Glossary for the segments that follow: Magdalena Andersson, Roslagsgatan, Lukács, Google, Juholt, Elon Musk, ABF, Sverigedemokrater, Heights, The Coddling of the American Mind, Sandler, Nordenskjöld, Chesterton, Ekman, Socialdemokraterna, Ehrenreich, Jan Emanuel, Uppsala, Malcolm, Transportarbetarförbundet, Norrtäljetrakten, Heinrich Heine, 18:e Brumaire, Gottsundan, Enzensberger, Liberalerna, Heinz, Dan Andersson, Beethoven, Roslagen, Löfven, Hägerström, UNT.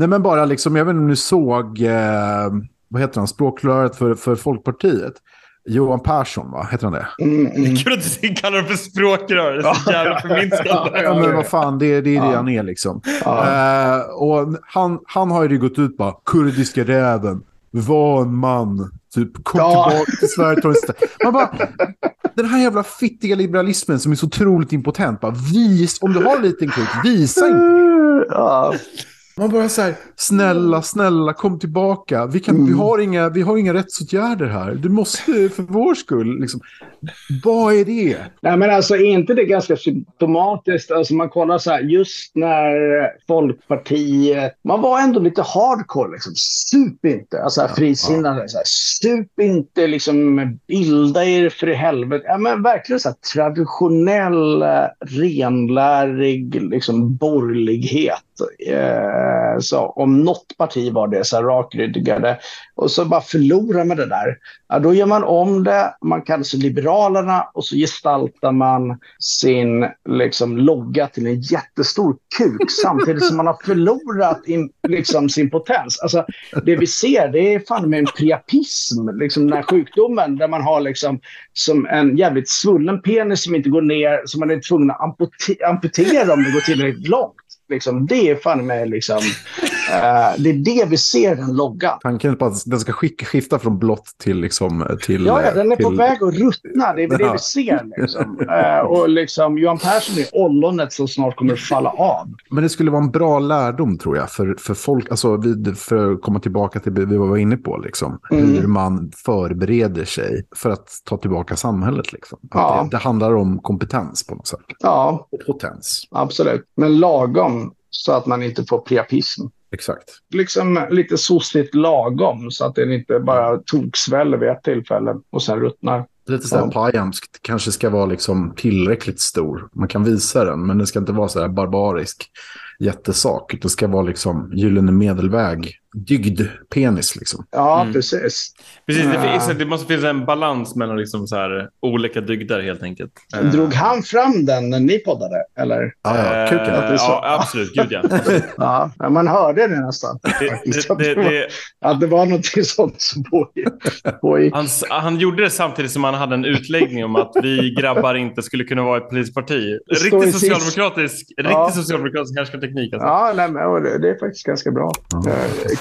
Nej, men bara liksom, jag vet inte om ni såg, vad heter han, språkröret för Folkpartiet. Johan Persson, va? Heter han det? Det är kul att du kallar det för språkrör. Det är så jävla förminskande. Ja, men vad fan, det är det han är liksom. Och han har ju gått ut bara, kurdiska räven, var en man, typ kom tillbaka till Sverige. Man bara, den här jävla fittiga liberalismen som är så otroligt impotent, bara om du har en liten klick, visa inte. Ja. Man bara så här, snälla kom tillbaka. Vi har inga rättsåtgärder här. Du måste för vår skull liksom. Vad är det? Nej, men alltså, är inte det ganska symptomatiskt? Alltså, man kollar så här, just när Folkpartiet, man var ändå lite hardcore liksom, sup inte, alltså frisinnade så här, sup inte liksom, bilda er för i helvete. Ja, men verkligen så här, traditionell renlärig liksom borgerlighet. Så om något parti var det så här rakryggade, och så bara förlorar man det där, ja, då gör man om det, man kallar sig Liberalerna, och så gestaltar man sin liksom logga till en jättestor kuk samtidigt som man har förlorat liksom sin potens. Alltså, det vi ser, det är fan med en priapism liksom, den här sjukdomen där man har liksom som en jävligt svullen penis som inte går ner, som man är tvungen att amputera om det går tillräckligt långt. Liksom, det är fan med liksom, det är det vi ser, den loggan. Tanken på att den ska skifta från blått till liksom, till... Ja, den är på väg att ruttna, det är det vi ser liksom. Och liksom, Johan Persson är ollonet som snart kommer att falla av. Men det skulle vara en bra lärdom, tror jag, för folk, alltså, för att komma tillbaka till det vi var inne på liksom, hur man förbereder sig för att ta tillbaka samhället liksom. Ja. Det handlar om kompetens på något sätt. Ja. Och potens. Absolut, men lagom, så att man inte får priapism. Exakt. Liksom lite sossigt lagom, så att den inte bara toksväller vid ett tillfälle och sen ruttnar. Lite så här pajamskt kanske ska vara liksom tillräckligt stor. Man kan visa den, men det ska inte vara så här barbarisk jättesak. Det ska vara liksom gyllene medelväg, dygd penis liksom. Ja, precis. Det måste finnas en balans mellan liksom så här olika dygder helt enkelt. Drog han fram den när ni poddade, eller? Ja, absolut, gud ja. Ja, man hörde det nästan. Att det var något sånt som pågick. Han gjorde det samtidigt som han hade en utläggning om att vi grabbar inte skulle kunna vara ett polisparti. Riktigt socialdemokratisk härskarteknik alltså. Ja, nej, men det är faktiskt ganska bra.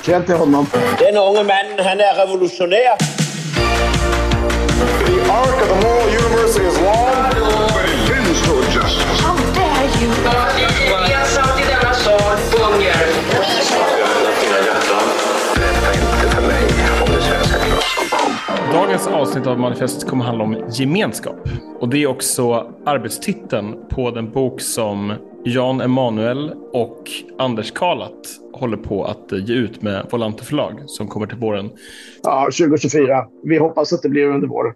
Kväll till honom. Den unge mannen, han är revolutionär. The arc of the moral universe is long, but it bends to justice. How dare you? Vi har satt i denna sal gånger. Dagens avsnitt av Manifest kommer handla om gemenskap. Och det är också arbetstiteln på den bok som Jan Emanuel och Anders Karlat håller på att ge ut med Volante förlag, som kommer till våren. Ja, 2024. Vi hoppas att det blir under våren.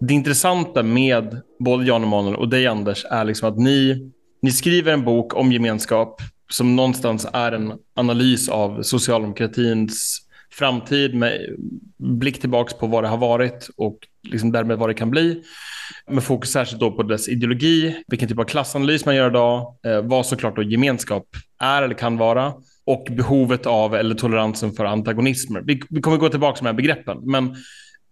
Det intressanta med både Jan Emanuel och dig, Anders, är liksom att ni skriver en bok om gemenskap som någonstans är en analys av socialdemokratins framtid med blick tillbaks på vad det har varit och liksom därmed vad det kan bli. Med fokus särskilt då på dess ideologi, vilken typ av klassanalys man gör idag, vad såklart då gemenskap är eller kan vara, och behovet av eller toleransen för antagonismer. Vi kommer gå tillbaka till de här begreppen, men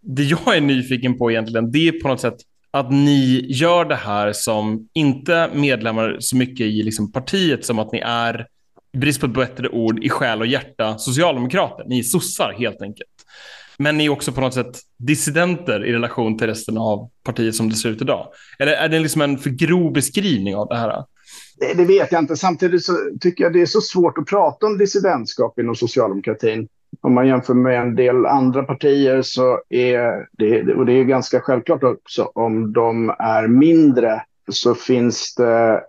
det jag är nyfiken på egentligen, det är på något sätt att ni gör det här som inte medlemmar så mycket i liksom partiet, som att ni är, i brist på ett bättre ord, i själ och hjärta socialdemokrater. Ni är sossar helt enkelt. Men ni är också på något sätt dissidenter i relation till resten av partiet som det ser ut idag. Eller är det liksom en för grov beskrivning av det här? Det vet jag inte. Samtidigt så tycker jag det är så svårt att prata om dissidentskap inom socialdemokratin. Om man jämför med en del andra partier så är det, och det är ganska självklart också, om de är mindre så finns det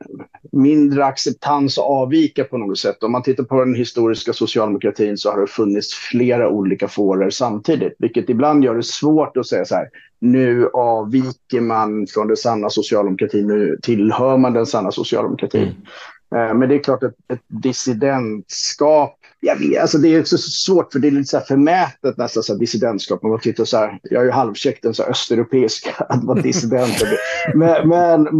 mindre acceptans att avvika på något sätt. Om man tittar på den historiska socialdemokratin så har det funnits flera olika fåror samtidigt, vilket ibland gör det svårt att säga så här: nu avviker man från den sanna socialdemokratin, nu tillhör man den sanna socialdemokratin. Men det är klart att ett dissidentskap Jag vet, alltså det är så svårt för det är lite så här förmätet nästan så här dissidentskap. Man tittar så här, jag är ju halvkäckt en så här östeuropeisk att vara dissident.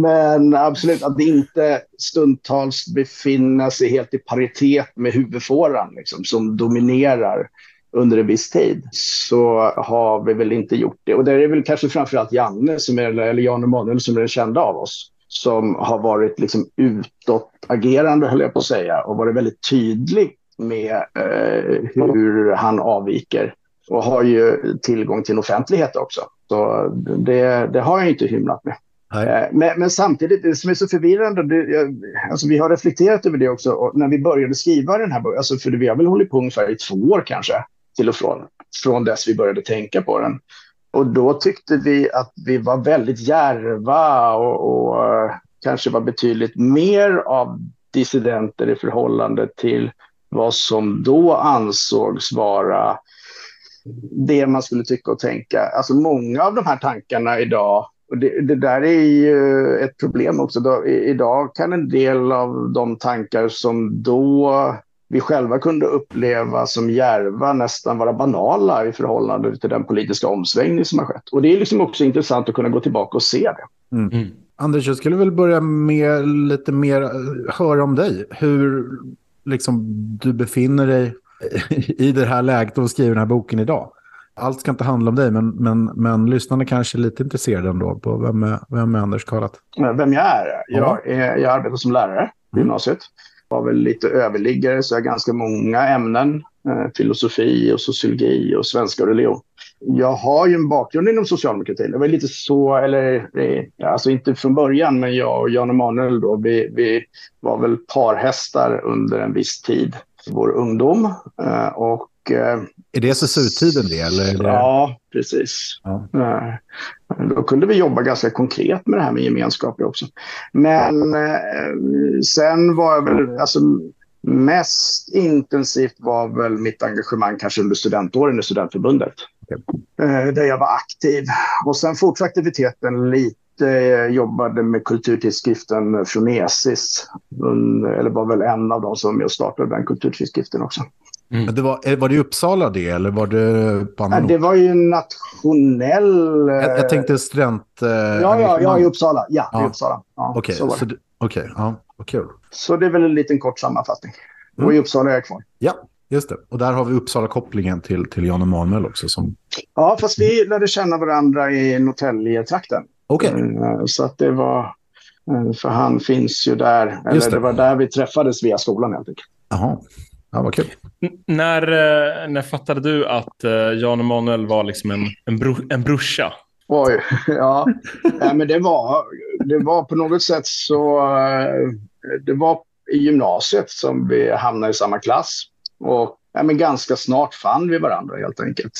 men absolut att det inte stundtals befinner sig helt i paritet med huvudfåran liksom, som dominerar under en viss tid, så har vi väl inte gjort det. Och det är väl kanske framförallt Janne som är, eller Jan Emanuel som är den kända av oss, som har varit liksom utåtagerande höll jag på att säga och varit väldigt tydlig med hur han avviker och har ju tillgång till en offentlighet också. Så det har jag inte hymlat med. Men samtidigt, det som är så förvirrande alltså vi har reflekterat över det också och när vi började skriva den här alltså för vi har väl hållit på ungefär i 2 år kanske till och från dess vi började tänka på den. Och då tyckte vi att vi var väldigt djärva och kanske var betydligt mer av dissidenter i förhållande till vad som då ansågs vara det man skulle tycka och tänka. Alltså många av de här tankarna idag, och det där är ju ett problem också. Idag kan en del av de tankar som då vi själva kunde uppleva som djärva nästan vara banala i förhållande till den politiska omsvängning som har skett. Och det är liksom också intressant att kunna gå tillbaka och se det. Mm. Anders, jag skulle väl börja med lite mer höra om dig. Hur liksom du befinner dig i det här läget och skriver den här boken idag. Allt ska inte handla om dig, men lyssnarna kanske är lite intresserade ändå på vem är Anders Karlat? Vem jag är? Jag arbetar som lärare i gymnasiet. Jag var väl lite överliggare så jag har ganska många ämnen. Filosofi och sociologi och svenska religion. Jag har ju en bakgrund inom socialdemokratin. Det var lite så, eller alltså inte från början, men jag och Jan Emanuel då, vi var väl parhästar under en viss tid i vår ungdom. Och är det SSU-tiden det? Eller? Ja, precis. Ja. Då kunde vi jobba ganska konkret med det här med gemenskaper också. Men sen var jag väl, alltså mest intensivt var väl mitt engagemang kanske under studentåren i studentförbundet. Okay. Där jag var aktiv. Och sen fortsatte aktiviteten lite. Jag jobbade med kulturtidskriften Fronesis. Eller var väl en av de som jag startade den kulturtidskriften också. Mm. Det var det i Uppsala det eller var det på annan? Det var ju nationell. Jag tänkte student. Ja, i Uppsala. Ja, i Uppsala. Ja, okej, okay, så okej. Okay, ja, kul. Okay. Så det är väl en liten kort sammanfattning. Mm. Och i Uppsala är jag kvar. Ja, just det. Och där har vi Uppsala-kopplingen till Jan Emanuel också. Som... Ja, fast vi lärde känna varandra i Norrtäljetrakten. Okej. Okay. Så att det var, för han finns ju där. Eller just det. Det var där vi träffades via skolan helt enkelt. Jaha. Ja, vad kul. När fattade du att Jan Emanuel var liksom en brorsa? Oj, ja. Nej, men det var på något sätt så... Det var i gymnasiet som vi hamnade i samma klass. Och ja, men ganska snart fann vi varandra helt enkelt.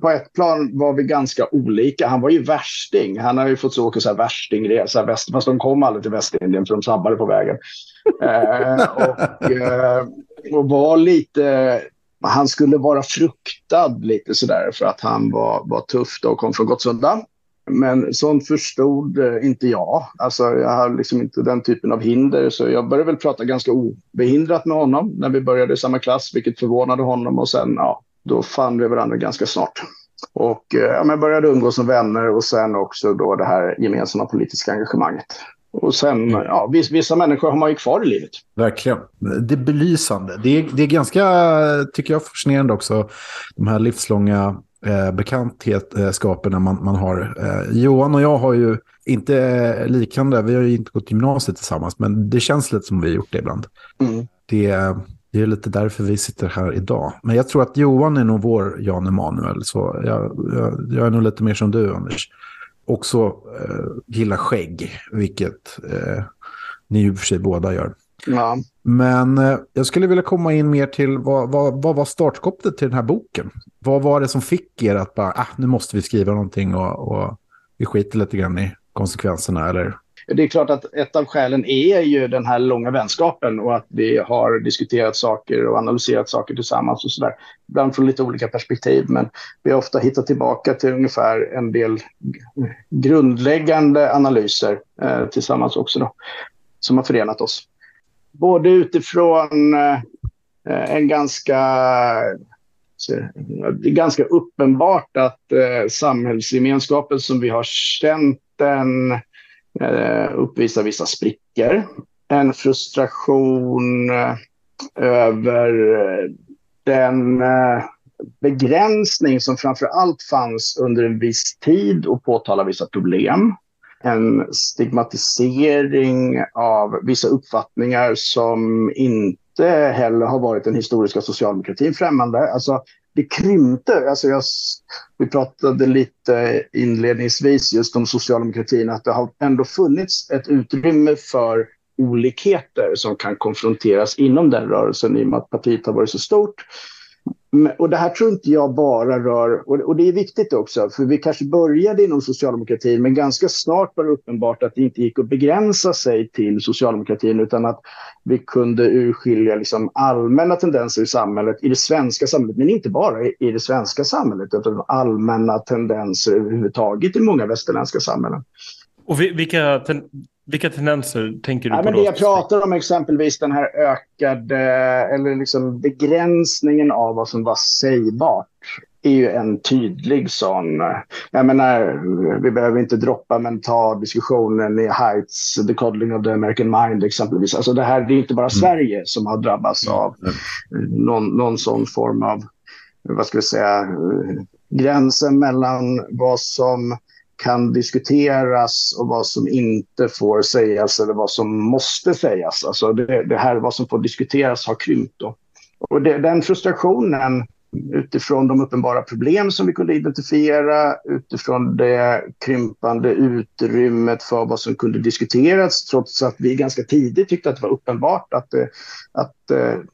På ett plan var vi ganska olika. Han var ju värsting. Han har ju fått så åka värstingresa. Fast de kom aldrig till Västindien för de sabbade på vägen. Och var lite... Han skulle vara fruktad lite sådär för att han var tuff och kom från Gottsundan. Men sånt förstod inte jag. Alltså jag har liksom inte den typen av hinder. Så jag började väl prata ganska obehindrat med honom när vi började i samma klass. Vilket förvånade honom. Och sen då fann vi varandra ganska snart. Och jag började umgås som vänner. Och sen också då det här gemensamma politiska engagemanget. Och sen, vissa människor har man ju kvar i livet. Verkligen. Det är belysande. Det är ganska, tycker jag, fascinerande också. De här livslånga... bekantskapen när man har. Johan och jag har ju inte liknande, vi har ju inte gått gymnasiet tillsammans, men det känns lite som vi har gjort det ibland. Mm. Det är lite därför vi sitter här idag. Men jag tror att Johan är nog vår Jan Emanuel, så jag är nog lite mer som du, Anders. Också gillar skägg, vilket ni ju för sig båda gör. Ja. Men jag skulle vilja komma in mer till vad var startskottet till den här boken? Vad var det som fick er att bara, nu måste vi skriva någonting och vi skiter lite grann i konsekvenserna? Eller? Det är klart att ett av skälen är ju den här långa vänskapen och att vi har diskuterat saker och analyserat saker tillsammans och sådär. Ibland från lite olika perspektiv, men vi har ofta hittat tillbaka till ungefär en del grundläggande analyser tillsammans också då, som har förenat oss. Både utifrån en ganska uppenbart att samhällsgemenskapen som vi har känt den uppvisar vissa sprickor. En frustration över den begränsning som framförallt fanns under en viss tid och påtalar vissa problem. En stigmatisering av vissa uppfattningar som inte heller har varit den historiska socialdemokratin främmande. Alltså det krympte. Alltså vi pratade lite inledningsvis just om socialdemokratin, att det har ändå funnits ett utrymme för olikheter som kan konfronteras inom den rörelsen i och med att partiet har varit så stort. Och det här tror inte jag bara rör, och det är viktigt också, för vi kanske började inom socialdemokratin, men ganska snart var det uppenbart att det inte gick att begränsa sig till socialdemokratin, utan att vi kunde urskilja liksom allmänna tendenser i samhället, i det svenska samhället, men inte bara i det svenska samhället, utan allmänna tendenser överhuvudtaget i många västerländska samhällen. Och vilka tendenser tänker du på? Men det jag pratar om exempelvis den här ökade eller liksom begränsningen av vad som var sägbart är ju en tydlig sån. Jag menar, vi behöver inte droppa, men ta diskussionen i Heights, The Coddling of the American Mind exempelvis. Alltså det här, det är inte bara Sverige som har drabbats av någon sån form av, vad ska vi säga, gränsen mellan vad som kan diskuteras och vad som inte får sägas eller vad som måste sägas. Alltså det här, vad som får diskuteras, har krympt då. Och den frustrationen utifrån de uppenbara problem som vi kunde identifiera, utifrån det krympande utrymmet för vad som kunde diskuteras, trots att vi ganska tidigt tyckte att det var uppenbart att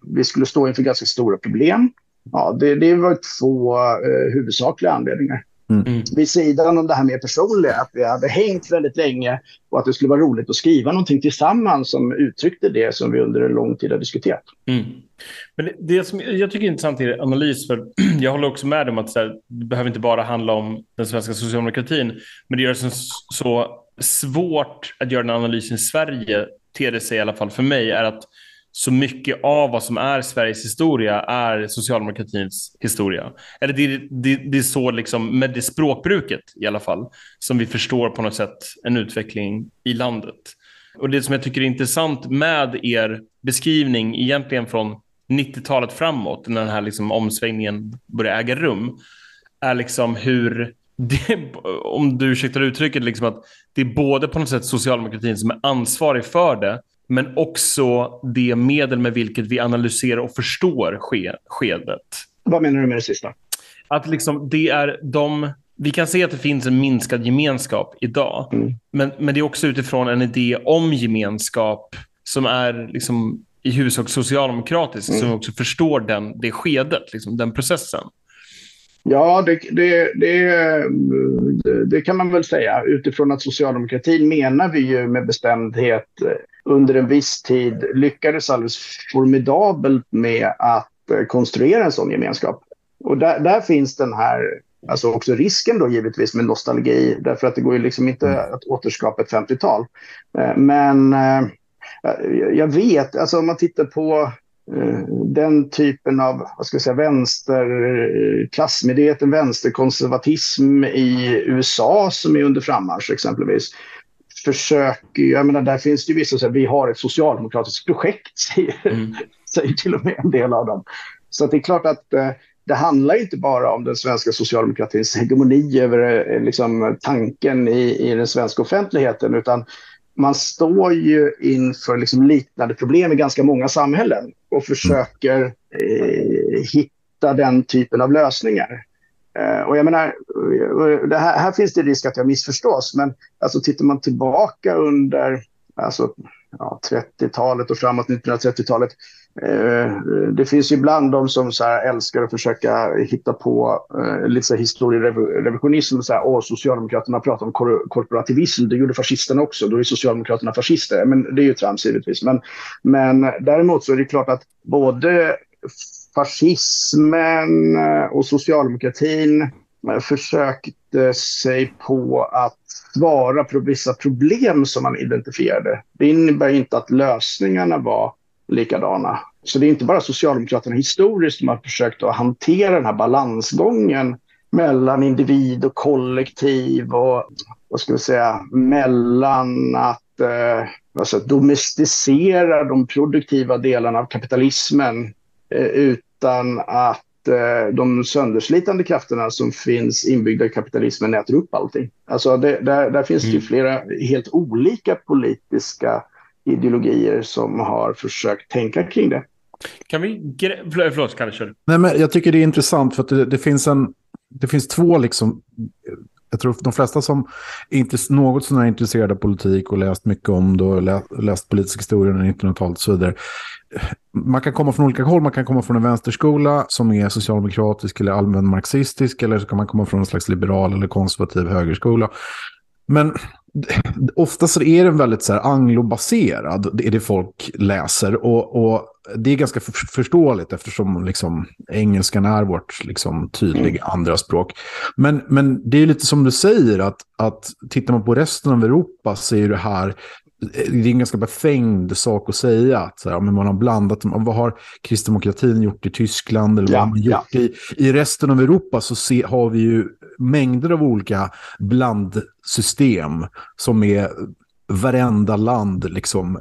vi skulle stå inför ganska stora problem. Ja, det var två huvudsakliga anledningar. Mm. Vid sidan om det här mer personliga, att vi hade hängt väldigt länge och att det skulle vara roligt att skriva någonting tillsammans som uttryckte det som vi under en lång tid har diskuterat. Mm. Men det som jag tycker är intressant är analys, för jag håller också med om att så här, det behöver inte bara handla om den svenska socialdemokratin, men det gör det så svårt att göra en analys i Sverige, TDC i alla fall för mig, är att så mycket av vad som är Sveriges historia är socialdemokratins historia. Eller det är så liksom, med det språkbruket i alla fall, som vi förstår på något sätt en utveckling i landet. Och det som jag tycker är intressant med er beskrivning egentligen från 90-talet framåt, när den här liksom omsvängningen börjar äga rum, är liksom hur det, om du ursäktar uttrycket, liksom att det är både på något sätt socialdemokratin som är ansvarig för det, men också det medel med vilket vi analyserar och förstår skedet. Vad menar du med det sista? Att liksom det är vi kan se att det finns en minskad gemenskap idag. Mm. Men det är också utifrån en idé om gemenskap som är liksom i huvudsak socialdemokratisk, som också förstår det skedet, liksom, den processen. Ja, det kan man väl säga. Utifrån att socialdemokratin menar vi ju med bestämdhet under en viss tid lyckades alldeles formidabelt med att konstruera en sån gemenskap. Och där finns den här, alltså också risken då givetvis med nostalgi, därför att det går ju liksom inte att återskapa ett 50-tal. Men jag vet, alltså om man tittar på den typen av, vad ska jag säga, vänsterklassmedveten, vänsterkonservatism i USA som är under frammarsch exempelvis, försöker, jag menar, där finns det ju vissa, så här, vi har ett socialdemokratiskt projekt, säger till och med en del av dem. Så att det är klart att det handlar inte bara om den svenska socialdemokratins hegemoni över liksom tanken i den svenska offentligheten, utan man står ju inför liksom liknande problem i ganska många samhällen och försöker hitta den typen av lösningar. Och jag menar, det här finns det risk att jag missförstås, men alltså, tittar man tillbaka under 30-talet och framåt 1930-talet, det finns ju ibland de som så här älskar att försöka hitta på lite så här historierevisionism och så här, socialdemokraterna pratar om korporativism, det gjorde fascisterna också, då är socialdemokraterna fascister. Men det är ju trams givetvis, men däremot så är det klart att både fascismen och socialdemokratin försökte sig på att svara på vissa problem som man identifierade. Det innebär inte att lösningarna var likadana. Så det är inte bara Socialdemokraterna historiskt som har försökt att hantera den här balansgången mellan individ och kollektiv och vad ska vi säga, mellan att alltså domesticera de produktiva delarna av kapitalismen utan att de sönderslitande krafterna som finns inbyggda i kapitalismen äter upp allting. Alltså där finns det ju flera helt olika politiska ideologier som har försökt tänka kring det. Kan vi... Förlåt, kanske. Nej, men jag tycker det är intressant för att det finns en... Det finns två liksom... Jag tror de flesta som inte något sån här intresserade av politik och läst mycket om det och läst politisk historia under 1900-talet och så vidare. Man kan komma från olika håll. Man kan komma från en vänsterskola som är socialdemokratisk eller allmän marxistisk, eller så kan man komma från en slags liberal eller konservativ högerskola. Men ofta så är den väldigt så här anglobaserad, det är det folk läser, och det är ganska förståeligt eftersom liksom engelskan är vårt liksom tydliga andra språk. Men det är lite som du säger att tittar man på resten av Europa så är det här, det är en ganska befängd sak att säga att så här, men man har blandat, vad har kristdemokratin gjort i Tyskland eller vad man gjort i resten av Europa, så har vi ju mängder av olika blandsystem som är varenda land liksom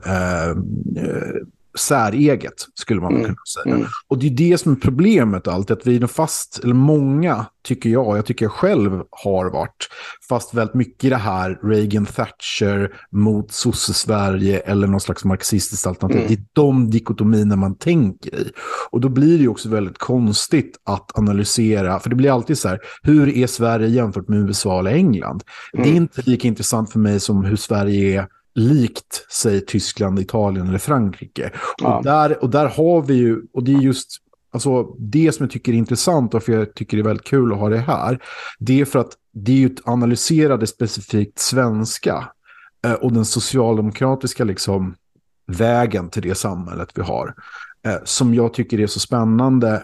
säreget skulle man kunna säga. Och det är det som är problemet alltid, att vi är fast, eller många tycker jag själv har varit fast väldigt mycket i det här Reagan Thatcher mot Sosse-Sverige eller någon slags marxistiskt alternativ. Det är de dikotomierna man tänker i. Och då blir det ju också väldigt konstigt att analysera, för det blir alltid så här, hur är Sverige jämfört med USA eller England? Det är inte lika intressant för mig som hur Sverige är likt, säg, Tyskland, Italien eller Frankrike. Ja. Och där har vi ju, och det är just alltså, det som jag tycker är intressant och för jag tycker det är väldigt kul att ha det här, det är för att det är ju analyserade specifikt svenska och den socialdemokratiska liksom vägen till det samhället vi har, som jag tycker är så spännande.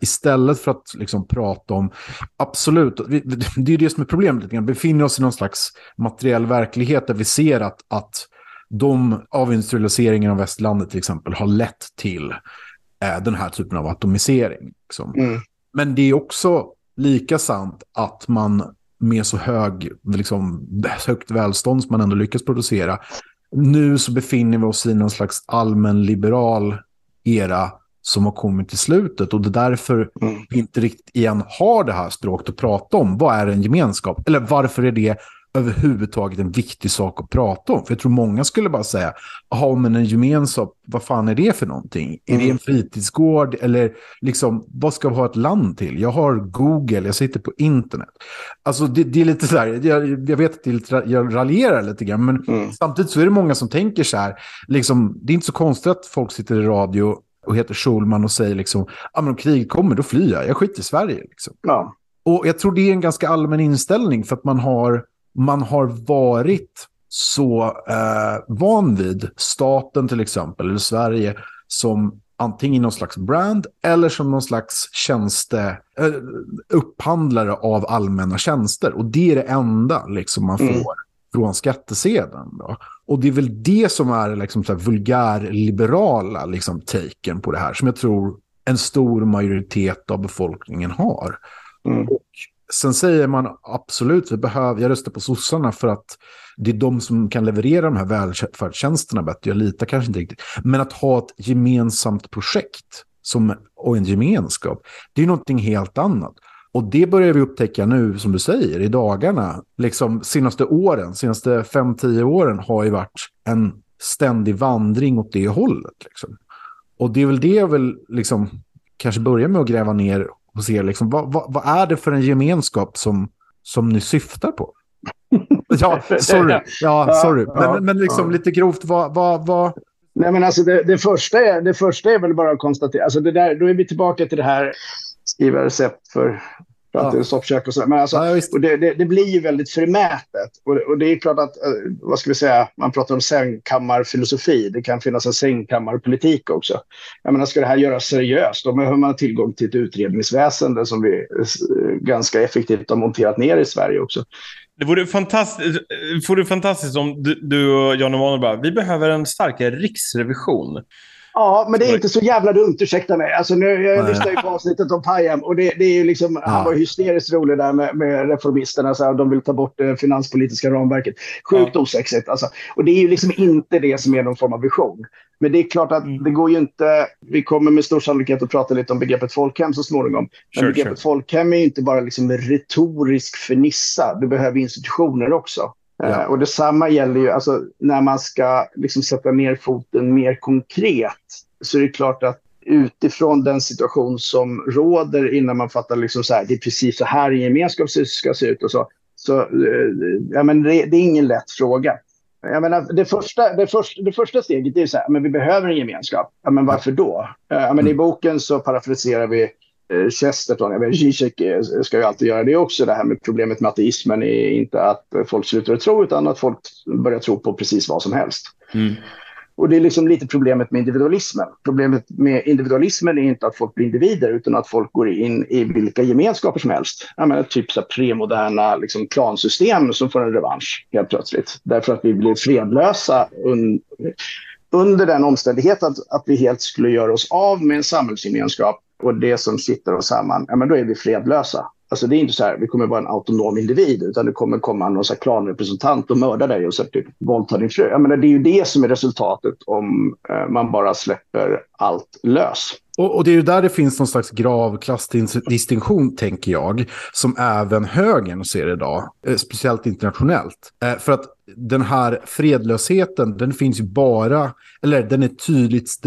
Istället för att liksom prata om absolut, det är det som är problemet lite grann, befinner oss i någon slags materiell verklighet där vi ser att de av industrialiseringen av västlandet till exempel har lett till den här typen av atomisering liksom. Men det är också lika sant att man med så högt välstånd som man ändå lyckas producera nu, så befinner vi oss i någon slags allmänliberal era som har kommit till slutet, och det därför vi inte riktigt igen har det här språket att prata om. Vad är en gemenskap? Eller varför är det överhuvudtaget en viktig sak att prata om? För jag tror många skulle bara säga, jaha, men en gemenskap, vad fan är det för någonting? Är det en fritidsgård? Eller liksom, vad ska vi ha ett land till? Jag har Google, jag sitter på internet. Alltså det är lite så här, jag vet att det är lite, jag raljerar lite grann, men samtidigt så är det många som tänker så här, liksom, det är inte så konstigt att folk sitter i radio och heter Schulman och säger liksom, om krig kommer då flyr jag skiter i Sverige liksom. Ja. Och jag tror det är en ganska allmän inställning för att man har varit så van vid staten till exempel, eller Sverige, som antingen någon slags brand eller som någon slags upphandlare av allmänna tjänster, och det är det enda liksom man får från skattesedeln då. Och det är väl det som är liksom så här vulgärliberala liksom taken på det här, som jag tror en stor majoritet av befolkningen har. Och sen säger man absolut, jag röstar på sossarna för att det är de som kan leverera de här välfärdstjänsterna bättre. Jag litar kanske inte riktigt. Men att ha ett gemensamt projekt och en gemenskap, det är någonting helt annat. Och det börjar vi upptäcka nu, som du säger, i dagarna. Liksom senaste 5-10 åren har ju varit en ständig vandring åt det hållet. Liksom. Och det är väl det jag vill liksom, kanske börja med att gräva ner och se liksom, vad är det för en gemenskap som ni syftar på? Ja, sorry. Men liksom lite grovt, vad... Nej, men alltså det första är väl bara att konstatera. Alltså det där, då är vi tillbaka till det här... skriva recept för att det är soppkök och sådär. Men alltså, och det blir ju väldigt förmätet. Och det är klart att, vad ska vi säga, man pratar om sängkammarfilosofi. Det kan finnas en sängkammarpolitik också. Jag menar, ska det här göras seriöst? Då har man tillgång till ett utredningsväsende som vi ganska effektivt har monterat ner i Sverige också. Det vore fantastiskt om du och Jan Emanuel bara, vi behöver en starkare riksrevision. Ja, men det är inte så jävla dumt, ursäkta mig. Alltså nu, jag lyssnar ju på avsnittet om Payam och det är ju liksom, han var hysteriskt rolig där med reformisterna, så här, de vill ta bort det finanspolitiska ramverket. Sjukt osexigt alltså. Och det är ju liksom inte det som är någon form av vision. Men det är klart att det går ju inte, vi kommer med stor sannolikhet att prata lite om begreppet folkhem så småningom. Men begreppet folkhem är ju inte bara liksom retorisk förnissa, du behöver institutioner också. Ja. Och detsamma gäller ju alltså, när man ska liksom sätta ner foten mer konkret, så är det klart att utifrån den situation som råder innan man fattar liksom så här, det är precis så här en gemenskap ska se ut och så ja, men det är ingen lätt fråga. Jag menar, det första steget är ju så här, men vi behöver en gemenskap. Ja, men varför då? Ja, men i boken så parafraserar vi Chesterton, jag menar, Zizek ska ju alltid göra det också, det här med problemet med ateismen är inte att folk slutar att tro utan att folk börjar tro på precis vad som helst. Och det är liksom lite problemet med individualismen. Problemet med individualismen är inte att folk blir individer utan att folk går in i vilka gemenskaper som helst. Jag menar, typ så premoderna liksom, klansystem som får en revansch helt plötsligt. Därför att vi blir fredlösa under den omständigheten att vi helt skulle göra oss av med en samhällsgemenskap och det som sitter oss samman, ja, men då är vi fredlösa. Alltså det är inte så här, vi kommer vara en autonom individ, utan det kommer komma någon så här klanrepresentant och mörda dig och så typ våldta din fru. Jag menar, det är ju det som är resultatet om man bara släpper allt lös. Och det är ju där det finns någon slags grav klassdistinktion, tänker jag, som även högern ser idag, speciellt internationellt. För att den här fredlösheten, den finns ju bara, eller den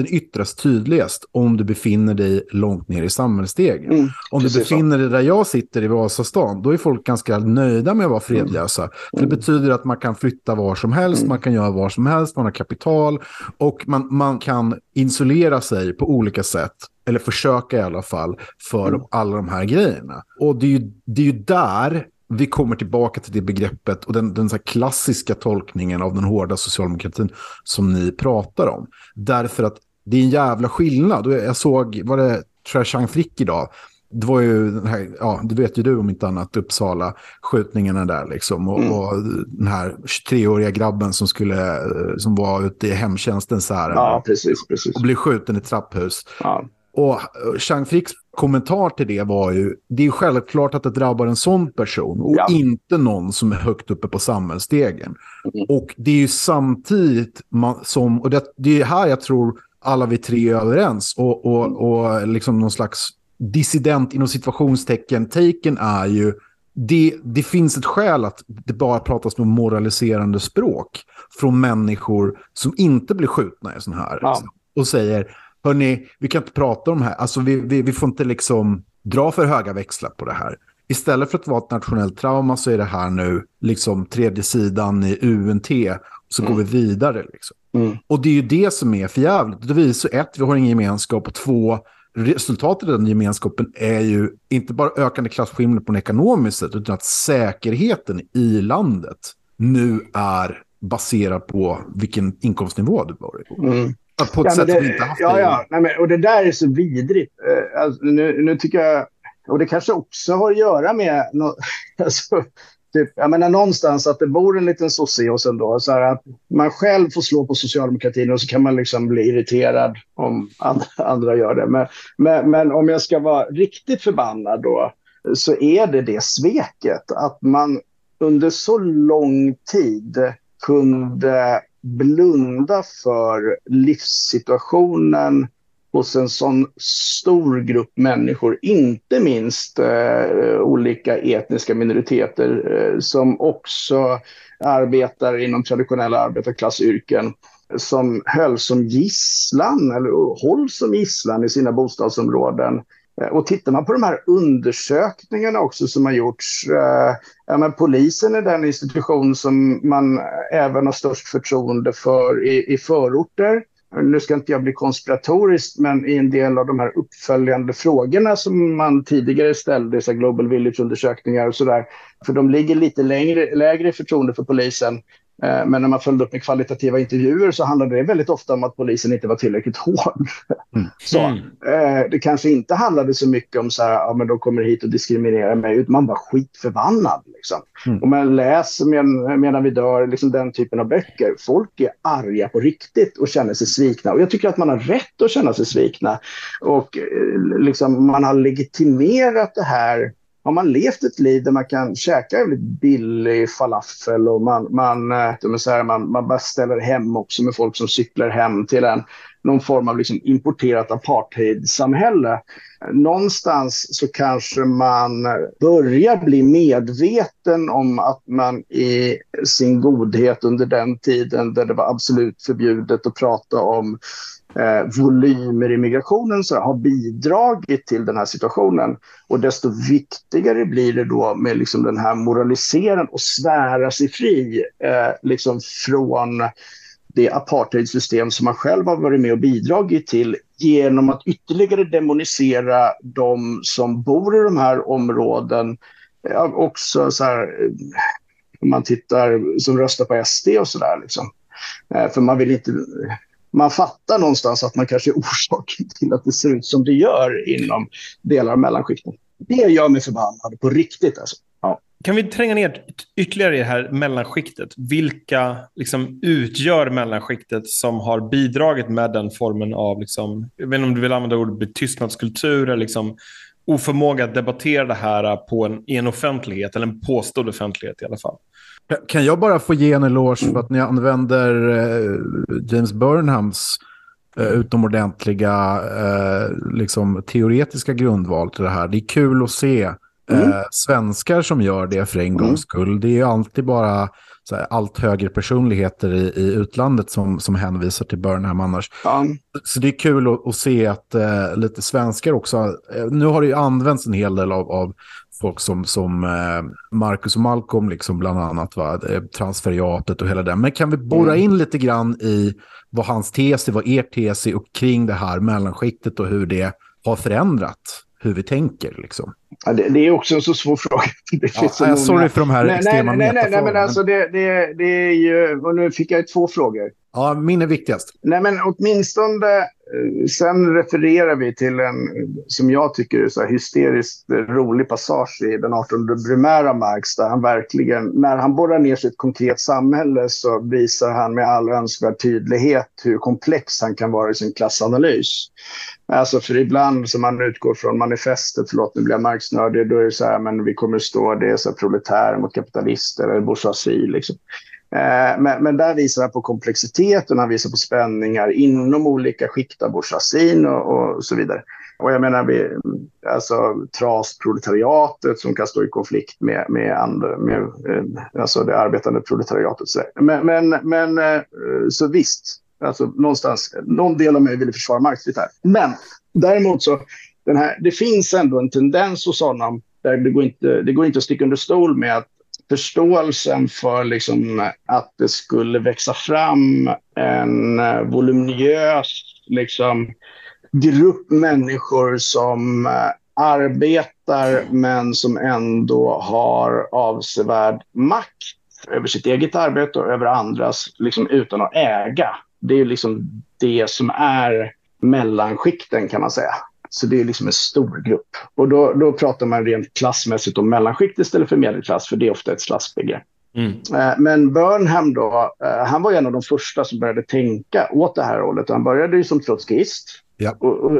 yttras tydligast om du befinner dig långt ner i samhällsstegen. Om du befinner dig där jag sitter i Vasastan, då är folk ganska nöjda med att vara fredlösa. För det betyder att man kan flytta var som helst, man kan göra var som helst, man har kapital och man kan insulera sig på olika sätt, eller försöka i alla fall, för alla de här grejerna. Och det är ju där vi kommer tillbaka till det begreppet och den så här klassiska tolkningen av den hårda socialdemokratin som ni pratar om. Därför att det är en jävla skillnad. Jag såg, var det Trasan Frick idag? Det var ju den här, ja, det vet ju du om inte annat, Uppsala skjutningarna där liksom, och den här 23-åriga grabben som var ute i hemtjänsten så här, ja, precis. Och blev skjuten i trapphus. Ja. Och Jean Fricks kommentar till det var ju, det är ju självklart att det drabbar en sån person och inte någon som är högt uppe på samhällsstegen. Och det är ju samtidigt som, och det är här jag tror alla vi tre är överens och liksom någon slags dissident inom situationstecken taken är ju, det finns ett skäl att det bara pratas om moraliserande språk från människor som inte blir skjutna i sån här och säger, hörni, vi kan inte prata om det här, alltså vi får inte liksom dra för höga växlar på det här. Istället för att vara ett nationellt trauma så är det här nu liksom tredje sidan i UNT, så går vi vidare liksom. Och det är ju det som är förjävligt. Det visar ett, vi har ingen gemenskap, och två, resultatet av den gemenskapen är ju inte bara ökande klasskillnader på en ekonomisk sätt, utan att säkerheten i landet nu är baserad på vilken inkomstnivå du bor i. På ett sätt det, som inte haft det. Ja. Nej, men, och det där är så vidrigt. Alltså, nu tycker jag, och det kanske också har att göra med alltså, typ, jag menar någonstans att det bor en liten sosse och sen då så här, att man själv får slå på socialdemokratin och så kan man liksom bli irriterad om andra gör det. Men om jag ska vara riktigt förbannad då, så är det sveket att man under så lång tid kunde blunda för livssituationen hos en sån stor grupp människor, inte minst olika etniska minoriteter som också arbetar inom traditionella arbetarklassyrken, som höll som gisslan eller hålls som gisslan i sina bostadsområden. Och tittar man på de här undersökningarna också som har gjorts, men polisen är den institution som man även har störst förtroende för i förorter. Nu ska inte jag bli konspiratorisk, men i en del av de här uppföljande frågorna som man tidigare ställde, så Global Village-undersökningar och sådär, för de ligger lite lägre förtroende för polisen Men när man följde upp med kvalitativa intervjuer så handlade det väldigt ofta om att polisen inte var tillräckligt hård. Mm. Så det kanske inte handlade så mycket om så här, ja, men de kommer hit och diskriminerar mig, utan man var skitförbannad. Liksom. Mm. Och man läser medan vi dör, liksom den typen av böcker. Folk är arga på riktigt och känner sig svikna. Och jag tycker att man har rätt att känna sig svikna. Och liksom, man har legitimerat det här. Har man levt ett liv där man kan käka väldigt billig falafel och man beställer hem också med folk som cyklar hem till någon form av liksom importerat apartheidsamhälle. Någonstans så kanske man börjar bli medveten om att man i sin godhet under den tiden där det var absolut förbjudet att prata om volymer i migrationen så har bidragit till den här situationen, och desto viktigare blir det då med liksom den här moraliseringen och svära sig fri liksom från det apartheidsystem som man själv har varit med och bidragit till genom att ytterligare demonisera de som bor i de här områden, också så här, om man tittar som röstar på SD och sådär liksom. För man vill inte... Man fattar någonstans att man kanske är orsaken till att det ser ut som det gör inom delar av mellanskikten. Det gör mig förbannad på riktigt. Alltså. Ja. Kan vi tränga ner ytterligare i det här mellanskiktet? Vilka liksom utgör mellanskiktet som har bidragit med den formen av, liksom, jag vet inte om du vill använda ordet tystnadskultur eller liksom oförmåga att debattera det här på en offentlighet eller en påstådd offentlighet i alla fall? Kan jag bara få ge en eloge för att ni använder James Burnhams utomordentliga liksom, teoretiska grundval till det här. Det är kul att se svenskar som gör det för en gångs skull. Det är ju alltid bara så här, allt högre personligheter i utlandet som hänvisar till Burnham annars. Mm. Så det är kul att se att lite svenskar också... nu har det ju använts en hel del av folk som Marcus och Malcolm liksom bland annat, va? Transferiatet och hela det. Men kan vi borra in lite grann i vad hans tes är, vad er tes är och kring det här mellanskiktet och hur det har förändrat hur vi tänker liksom? Ja, det är också en så svår fråga. Ja, sorry för de här extrema metafrågorna. Men alltså det är ju, och nu fick jag ju två frågor. Ja, min är viktigast. Nej, men åtminstone sen refererar vi till en, som jag tycker är så här hysteriskt rolig passage i den 18:e Brumaire av Marx, där han verkligen, när han borrar ner sitt konkret samhälle, så visar han med all önskvärd tydlighet hur komplex han kan vara i sin klassanalys. Alltså för ibland som man utgår från manifestet, förlåt nu blir jag Marx-nördig, då är det så här, men vi kommer stå, det är så här proletärer mot kapitalister eller bourgeoisie liksom. Men där visar han på komplexiteten, han visar på spänningar inom olika skikt av bourgeoisien och så vidare. Och jag menar, alltså trasproletariatet som kan stå i konflikt med alltså det arbetande proletariatet. Men så visst, alltså någonstans, någon del av mig ville försvara Marx lite här. Men däremot så, det finns ändå en tendens hos honom där det går inte att sticka under stol med att förståelsen för liksom att det skulle växa fram en voluminös liksom grupp människor som arbetar men som ändå har avsevärd makt över sitt eget arbete och över andras liksom utan att äga. Det är ju liksom det som är mellanskikten, kan man säga. Så det är liksom en stor grupp. Och då pratar man rent klassmässigt om mellanskikt istället för medelklass, för det är ofta ett klassbegrepp. Mm. Men Burnham då, han var en av de första som började tänka åt det här hållet. Han började ju som trotskist. Ja.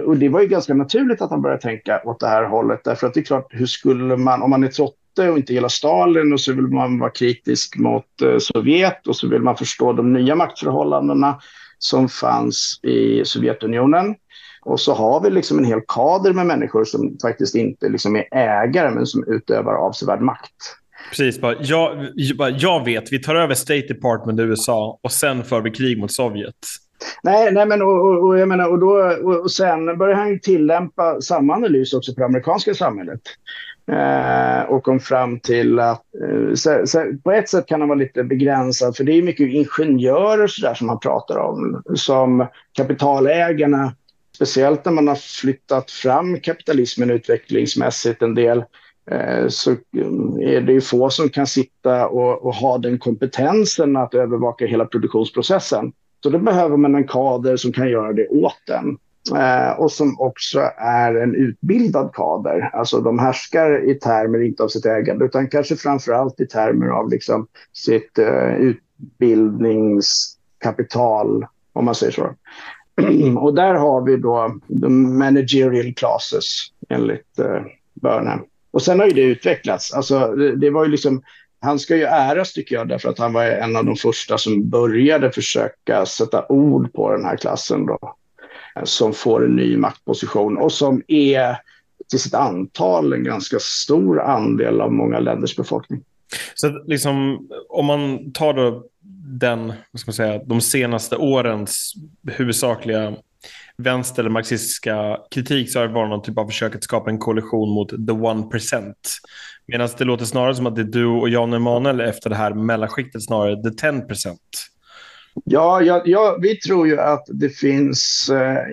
Och det var ju ganska naturligt att han började tänka åt det här hållet. Därför att det är klart, hur skulle man, om man är trotte och inte gillar Stalin, och så vill man vara kritisk mot Sovjet, och så vill man förstå de nya maktförhållandena som fanns i Sovjetunionen. Och så har vi liksom en hel kader med människor som faktiskt inte liksom är ägare men som utövar avsevärd makt. Precis, jag vet, vi tar över State Department i USA och sen för vi krig mot Sovjet. Nej, men jag menar, och sen börjar han tillämpa samma analys också på det amerikanska samhället. Och kom fram till att så på ett sätt kan han vara lite begränsad, för det är mycket ingenjörer så där som han pratar om, som kapitalägarna. Speciellt när man har flyttat fram kapitalismen utvecklingsmässigt en del, så är det ju få som kan sitta och ha den kompetensen att övervaka hela produktionsprocessen. Så då behöver man en kader som kan göra det åt den. Och som också är en utbildad kader. Alltså de härskar i termer inte av sitt ägande utan kanske framförallt i termer av liksom sitt utbildningskapital, om man säger så. Och där har vi då the managerial classes enligt Burnham. Och sen har ju det utvecklats. Alltså det var ju liksom, han ska ju äras tycker jag därför att han var en av de första som började försöka sätta ord på den här klassen då. Som får en ny maktposition och som är till sitt antal en ganska stor andel av många länders befolkning. Så liksom, om man tar då den, vad ska man säga, de senaste årens huvudsakliga vänster- eller marxistiska kritik, så har det varit någon typ av försök att skapa en koalition mot the 1%. Medan det låter snarare som att det är du och Jan Emanuel efter det här mellanskiktet snarare the 10%. Ja, vi tror ju att det finns,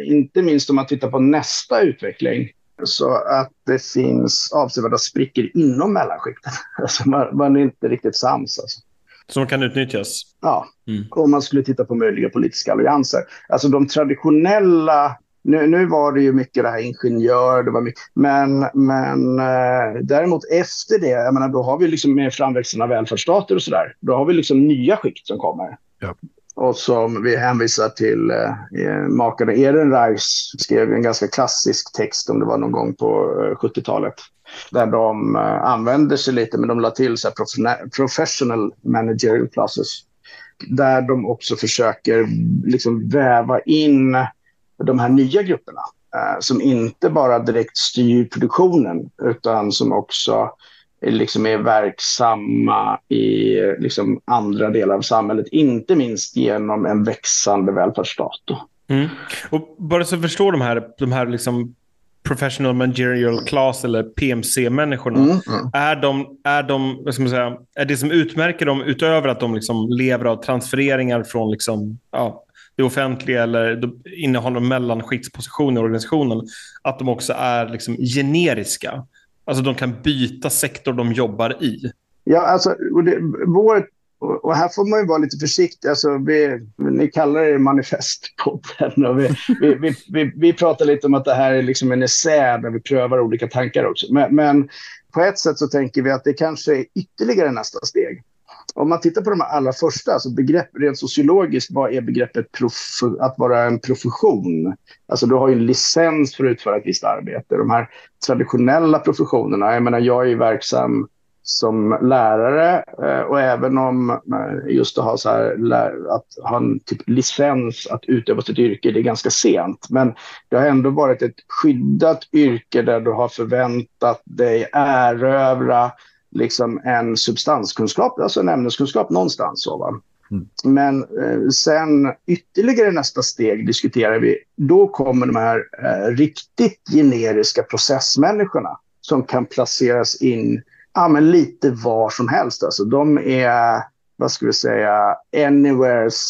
inte minst om man tittar på nästa utveckling, så att det finns avsevärda sprickor inom mellanskikten. Alltså man är inte riktigt sams. Alltså. Som kan utnyttjas? Ja, om man skulle titta på möjliga politiska allianser. Alltså de traditionella, nu var det ju mycket det här ingenjör, det var mycket, men däremot efter det, jag menar, då har vi liksom med framväxten av välfärdsstater och sådär, då har vi liksom nya skikt som kommer. Ja. Och som vi hänvisar till makarna Ehrenreichs skrev en ganska klassisk text om det var någon gång på 70-talet. Där de använder sig lite, men de la till så här professional managerial classes. Där de också försöker liksom väva in de här nya grupperna. Som inte bara direkt styr produktionen utan som också liksom är verksamma i liksom andra delar av samhället, inte minst genom en växande välfärdsstat. Och bara så förstår de här liksom professional managerial class eller PMC-människorna, är de vad ska man säga, är det som utmärker dem utöver att de liksom lever av transfereringar från liksom, ja, det offentliga eller innehåller mellanskiktspositioner i organisationen, att de också är liksom generiska? Alltså de kan byta sektor de jobbar i. Ja, alltså, och här får man ju vara lite försiktig. Alltså, ni kallar det manifestpodden. Och vi pratar lite om att det här är liksom en essä där vi prövar olika tankar också. Men på ett sätt så tänker vi att det kanske är ytterligare nästa steg. Om man tittar på de allra första, alltså begrepp, rent sociologiskt, vad är begreppet att vara en profession? Alltså du har ju en licens för att utföra ett visst arbete. De här traditionella professionerna, jag menar jag är verksam som lärare och även om just att ha, så här, att ha en typ licens att utöva sitt yrke, det är ganska sent. Men det har ändå varit ett skyddat yrke där du har förväntat dig erövra liksom en substanskunskap, alltså en ämneskunskap någonstans. Så, va? Men sen ytterligare nästa steg diskuterar vi, då kommer de här riktigt generiska processmänniskorna som kan placeras in men lite var som helst. Alltså, de är, vad ska vi säga, anywheres,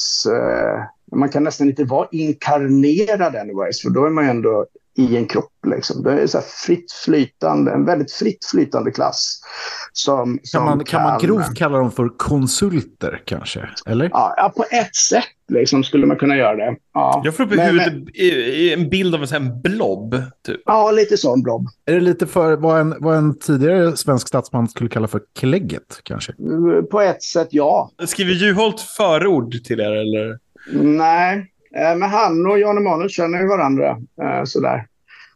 man kan nästan inte vara inkarnerad anywheres, för då är man ju ändå i en kropp liksom. Det är så här fritt flytande, en väldigt fritt flytande klass som kan man grovt kalla dem för konsulter kanske, eller? Ja, på ett sätt liksom skulle man kunna göra det. Ja. Jag får upp en bild av en sån här blob typ. Ja, lite sån blob. Är det lite för vad en tidigare svensk statsman skulle kalla för klägget kanske? På ett sätt, ja. Skriver Juholt förord till er eller? Nej. Men han och Jan Emanuel känner ju varandra sådär.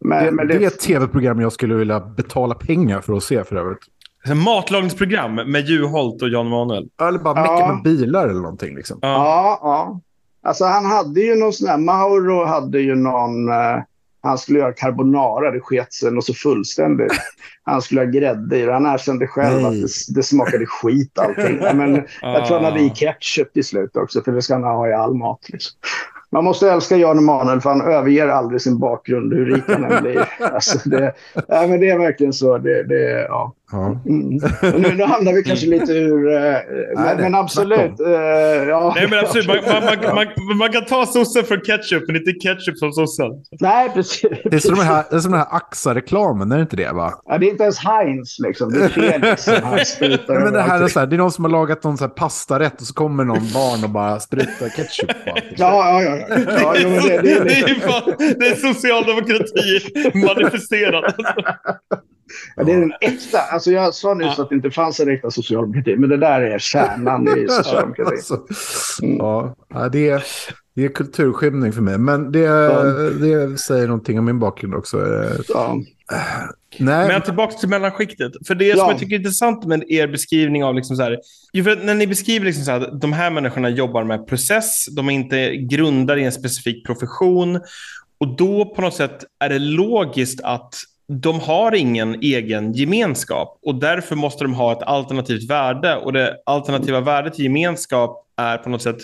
Men det är ett tv-program jag skulle vilja betala pengar för att se för övrigt. Ett matlagningsprogram med Juholt och Jan Emanuel. Eller bara mecka med bilar eller någonting liksom. Ja. Alltså han hade ju någon sån här, Mauro hade ju någon, han skulle göra carbonara, det sket sig och så fullständigt. Han skulle ha grädde i det. Han erkände själv att det smakade skit allting. Men jag tror han hade i ketchup till slut också, för det ska han ha i all mat liksom. Man måste älska Jan Emanuel för han överger aldrig sin bakgrund, hur rik han än blir. Alltså det är verkligen så. Det, ja. Ja. Mm. Och nu handlar vi kanske lite ur... men absolut. Ja. Nej, men absolut. Man kan ta sossen för ketchup, men inte ketchup som sossen. Nej, precis. Det är som den här AXA-reklamen, är det inte det, va? Ja, det är inte ens Heinz, liksom. Det är Felix som han sprutar. Men det här är så här, det är någon som har lagat någon så här pastarätt och så kommer någon barn och bara sprutar ketchup på allt. Ja. Det är socialdemokrati manifesterat. Ja, det är den äkta, alltså jag sa nyss att det inte fanns en äkta socialdemokrati, men det där är kärnan i socialdemokrati. Ja, det är kulturskymning för mig, men det säger någonting om min bakgrund också. Ja. Nej. Men tillbaka till mellanskiktet, för det som jag tycker är intressant med er beskrivning av liksom så här, när ni beskriver liksom så här, att de här människorna jobbar med process, de är inte grundade i en specifik profession, och då på något sätt är det logiskt att de har ingen egen gemenskap och därför måste de ha ett alternativt värde, och det alternativa värdet i gemenskap är på något sätt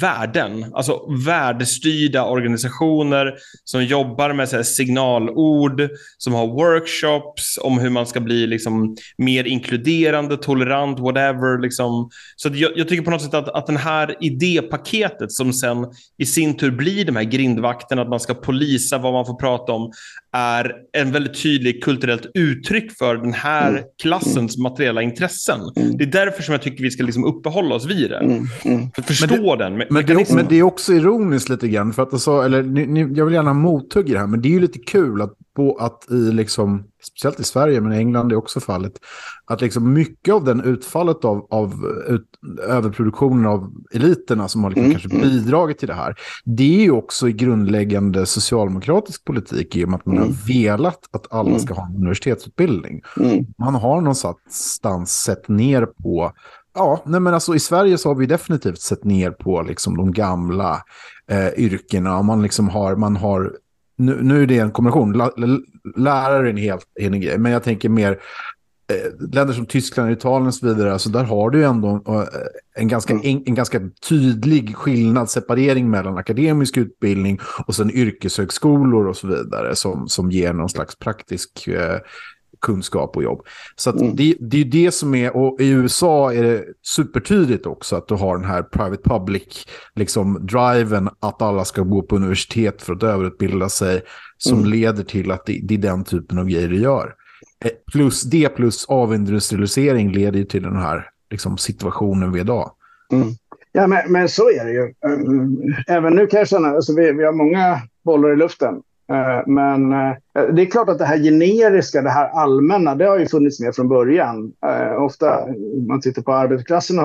värden, alltså värdestyrda organisationer som jobbar med så här signalord, som har workshops om hur man ska bli liksom mer inkluderande, tolerant, whatever liksom. Så jag tycker på något sätt att den här idépaketet som sen i sin tur blir de här grindvakterna, att man ska polisa vad man får prata om, är en väldigt tydlig kulturellt uttryck för den här klassens materiella intressen. Det är därför som jag tycker vi ska liksom uppehålla oss vid det. Förstå. Men det är också ironiskt lite grann, för att alltså, eller jag vill gärna mothugga det här, men det är ju lite kul att i liksom, speciellt i Sverige, men i England är också fallet, att liksom mycket av den utfallet av överproduktionen av eliterna som har liksom kanske bidragit till det här, det är ju också i grundläggande socialdemokratisk politik, i och med att man har velat att alla ska ha en universitetsutbildning. Man har någonstans sett ner på... Ja, nej men alltså i Sverige så har vi definitivt sett ner på liksom de gamla yrkena. Man liksom har nu är det en kombination. Lärare är en helt enig grej, men jag tänker mer länder som Tyskland och Italien och så vidare, alltså där har du ändå en ganska tydlig skillnad, separering mellan akademisk utbildning och sen yrkeshögskolor och så vidare som ger någon slags praktisk kunskap och jobb. Så att det är det som är, och i USA är det supertydligt också att du har den här private public liksom driven att alla ska gå på universitet för att överutbilda sig, som leder till att det är den typen av grejer det gör. Plus avindustrialisering leder ju till den här liksom situationen vi idag. Ja, men så är det ju. Även nu kanske alltså, vi har många bollar i luften. Men det är klart att det här generiska, det här allmänna, det har ju funnits med från början. Ofta, om man tittar på arbetarklassen,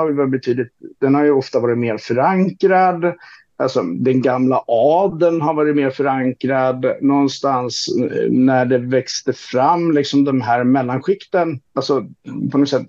den har ju ofta varit mer förankrad. Alltså, den gamla adeln har varit mer förankrad någonstans när det växte fram liksom de här mellanskikten. Alltså, på något sätt,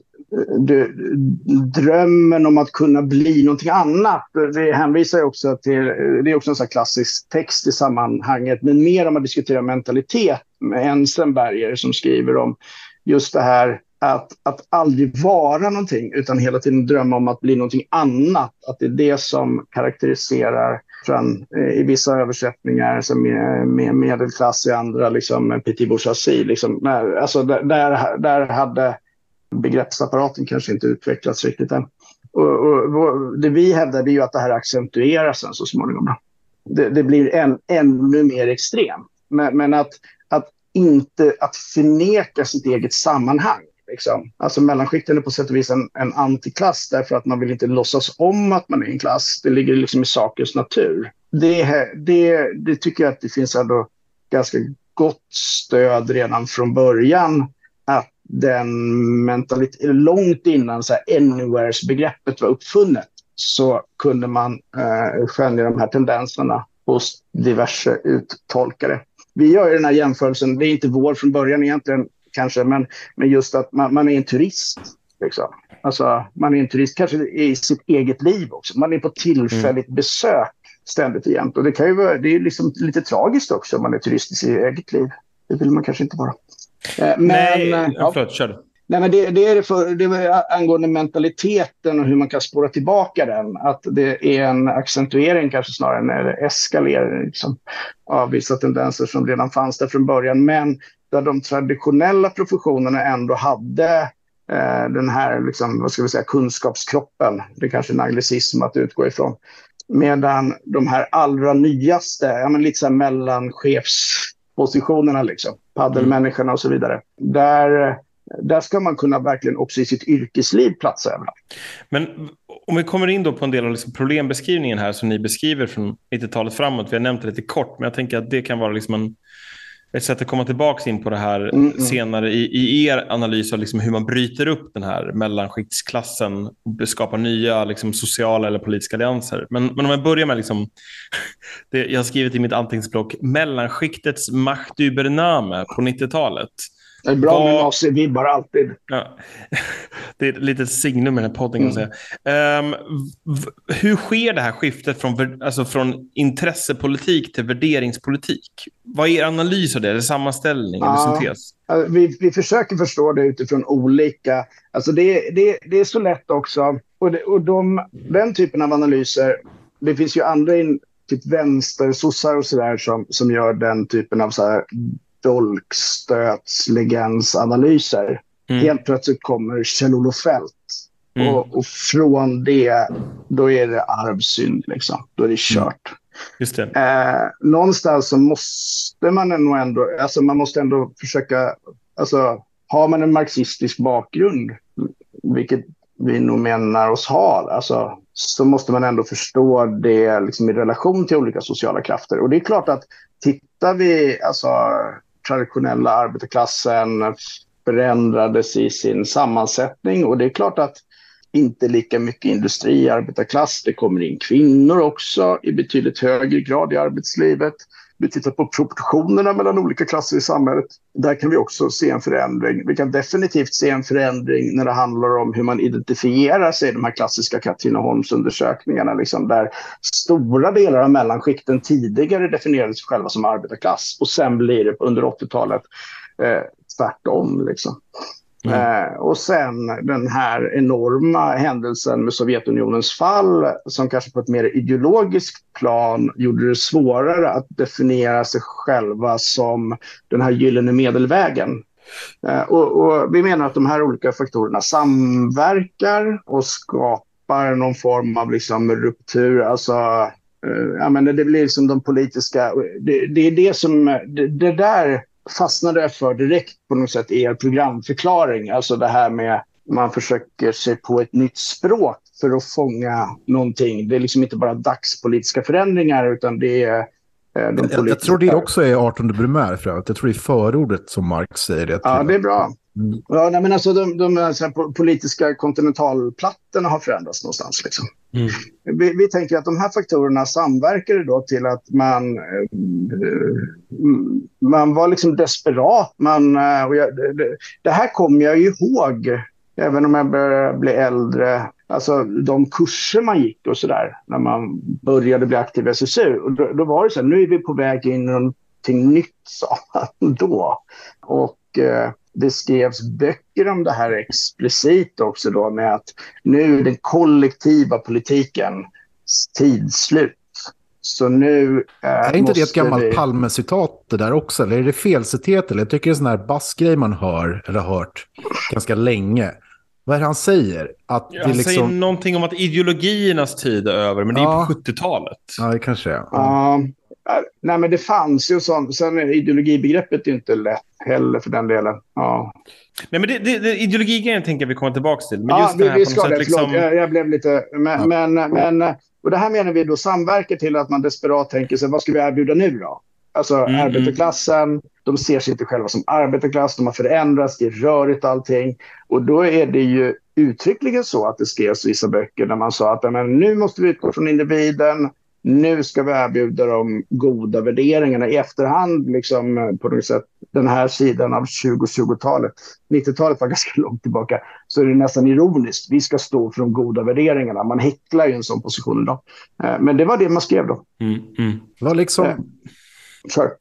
drömmen om att kunna bli någonting annat, det hänvisar också till, det är också en sån här klassisk text i sammanhanget, men mer om man diskuterar mentalitet med Enzensberger, som skriver om just det här att aldrig vara någonting utan hela tiden drömma om att bli någonting annat, att det är det som karaktäriserar i vissa översättningar som med medelklass, i andra liksom petit bourgeoisie liksom, alltså där hade begreppsapparaten kanske inte utvecklats riktigt än. Och det vi hävdar är ju att det här accentueras sen så småningom. Det blir ännu mer extremt. Men att inte förneka sitt eget sammanhang. Liksom. Alltså mellanskikten är på sätt och vis en antiklass, därför att man vill inte låtsas om att man är en klass. Det ligger liksom i sakens natur. Det tycker jag att det finns ändå ganska gott stöd redan från början, att den mentalitet, långt innan så här anywheres-begreppet var uppfunnet, så kunde man skönja de här tendenserna hos diverse uttolkare. Vi gör ju den här jämförelsen, det är inte vår från början egentligen kanske, men just att man är en turist liksom. Alltså man är en turist kanske i sitt eget liv också, man är på tillfälligt besök ständigt igen, och det kan ju vara, det är liksom lite tragiskt också om man är turist i sitt eget liv, det vill man kanske inte vara. Men, det är det angående mentaliteten och hur man kan spåra tillbaka den, att det är en accentuering kanske snarare än eskalering liksom, av vissa tendenser som redan fanns där från början, men där de traditionella professionerna ändå hade den här liksom, vad ska vi säga, kunskapskroppen. Det är kanske en anglicism att utgå ifrån. Medan de här allra nyaste, ja, men lite så här mellanchefspositionerna liksom, paddelmänniskorna och så vidare. Där ska man kunna verkligen också i sitt yrkesliv platsa överallt. Men om vi kommer in då på en del av liksom problembeskrivningen här som ni beskriver från 90-talet framåt. Vi har nämnt det lite kort, men jag tänker att det kan vara liksom ett sätt att komma tillbaka in på det här senare i er analys av liksom hur man bryter upp den här mellanskiktsklassen och skapar nya liksom sociala eller politiska allianser. Men om jag börjar med liksom, det jag har skrivit i mitt anteckningsblock, mellanskiktets makt über Name på 90-talet. Det är bra med oss, vi bara alltid. Ja. Det är ett litet signum med den här podden. Hur sker det här skiftet från intressepolitik till värderingspolitik? Vad är er analys av det? Är det sammanställning eller syntes? Vi försöker förstå det utifrån olika... Alltså det är så lätt också. Den typen av analyser... Det finns ju andra typ vänstersossar och sådär som gör den typen av... så här, dolkstötslegensanalyser. Helt plötsligt kommer Kjell-Olof Fält och från det, då är det arvsynd liksom. Då är det kört. Just det. Någonstans så måste man ändå, alltså man måste ändå försöka, alltså har man en marxistisk bakgrund, vilket vi nog menar oss har, alltså så måste man ändå förstå det liksom i relation till olika sociala krafter. Och det är klart att tittar vi, alltså traditionella arbetarklassen förändrades i sin sammansättning, och det är klart att inte lika mycket industri i arbetarklass, det kommer in kvinnor också i betydligt högre grad i arbetslivet. Vi tittar på proportionerna mellan olika klasser i samhället. Där kan vi också se en förändring. Vi kan definitivt se en förändring när det handlar om hur man identifierar sig i de här klassiska Katrineholmsundersökningarna. Liksom, där stora delar av mellanskikten tidigare definierades själva som arbetarklass. Och sen blir det under 80-talet tvärtom. Liksom. Och sen den här enorma händelsen med Sovjetunionens fall som kanske på ett mer ideologiskt plan gjorde det svårare att definiera sig själva som den här gyllene medelvägen. Och vi menar att de här olika faktorerna samverkar och skapar någon form av liksom ruptur, alltså... Jag menar, det blir liksom de politiska... Det är det som... Det där... fastnade jag för direkt på något sätt i er programförklaring. Alltså det här med man försöker se på ett nytt språk för att fånga någonting. Det är liksom inte bara dagspolitiska förändringar utan det är de politiska... Jag tror det också är 18:e Brumaire för att jag tror det är förordet som Marx säger det. Ja, det är bra. Ja, nej, men alltså de så här, politiska kontinentalplattorna har förändrats någonstans. Liksom. Vi tänker att de här faktorerna samverkade då till att man var liksom desperat. Det här kommer jag ju ihåg, även om jag började bli äldre. Alltså de kurser man gick och sådär, när man började bli aktiv i SSU. Och då var det så här, nu är vi på väg in i någonting nytt, sa man då. Och... det skrevs böcker om det här explicit också då med att nu den kollektiva politikens tidsslut. Så nu... är inte det ett gammalt Palme-citat det där också? Eller är det felcitet? Eller jag tycker det är en sån här bassgrej man hör eller har hört ganska länge. Vad är han säger? Att det han liksom... säger någonting om att ideologiernas tid är över, men det är på 70-talet. Ja, det kanske är. Nej, men det fanns ju sånt. Sen är ideologibegreppet inte lätt heller för den delen. Ja. Nej, men det ideologigrejen tänker vi komma tillbaka till. Men just det här vi ska det. Liksom... Jag blev lite... och det här menar vi då samverkar till att man desperat tänker sig, vad ska vi erbjuda nu då? Alltså arbetarklassen, de ser sig inte själva som arbetarklass, de har förändrats, det är rörigt allting. Och då är det ju uttryckligen så att det skrevs vissa böcker där man sa att men, nu måste vi utgå från individen. Nu ska vi erbjuda de goda värderingarna i efterhand liksom, på något sätt, den här sidan av 2020-talet. 90-talet var ganska långt tillbaka, så är det nästan ironiskt. Vi ska stå för de goda värderingarna. Man häcklar ju en sån position idag. Men det var det man skrev då. Det var liksom... Kör.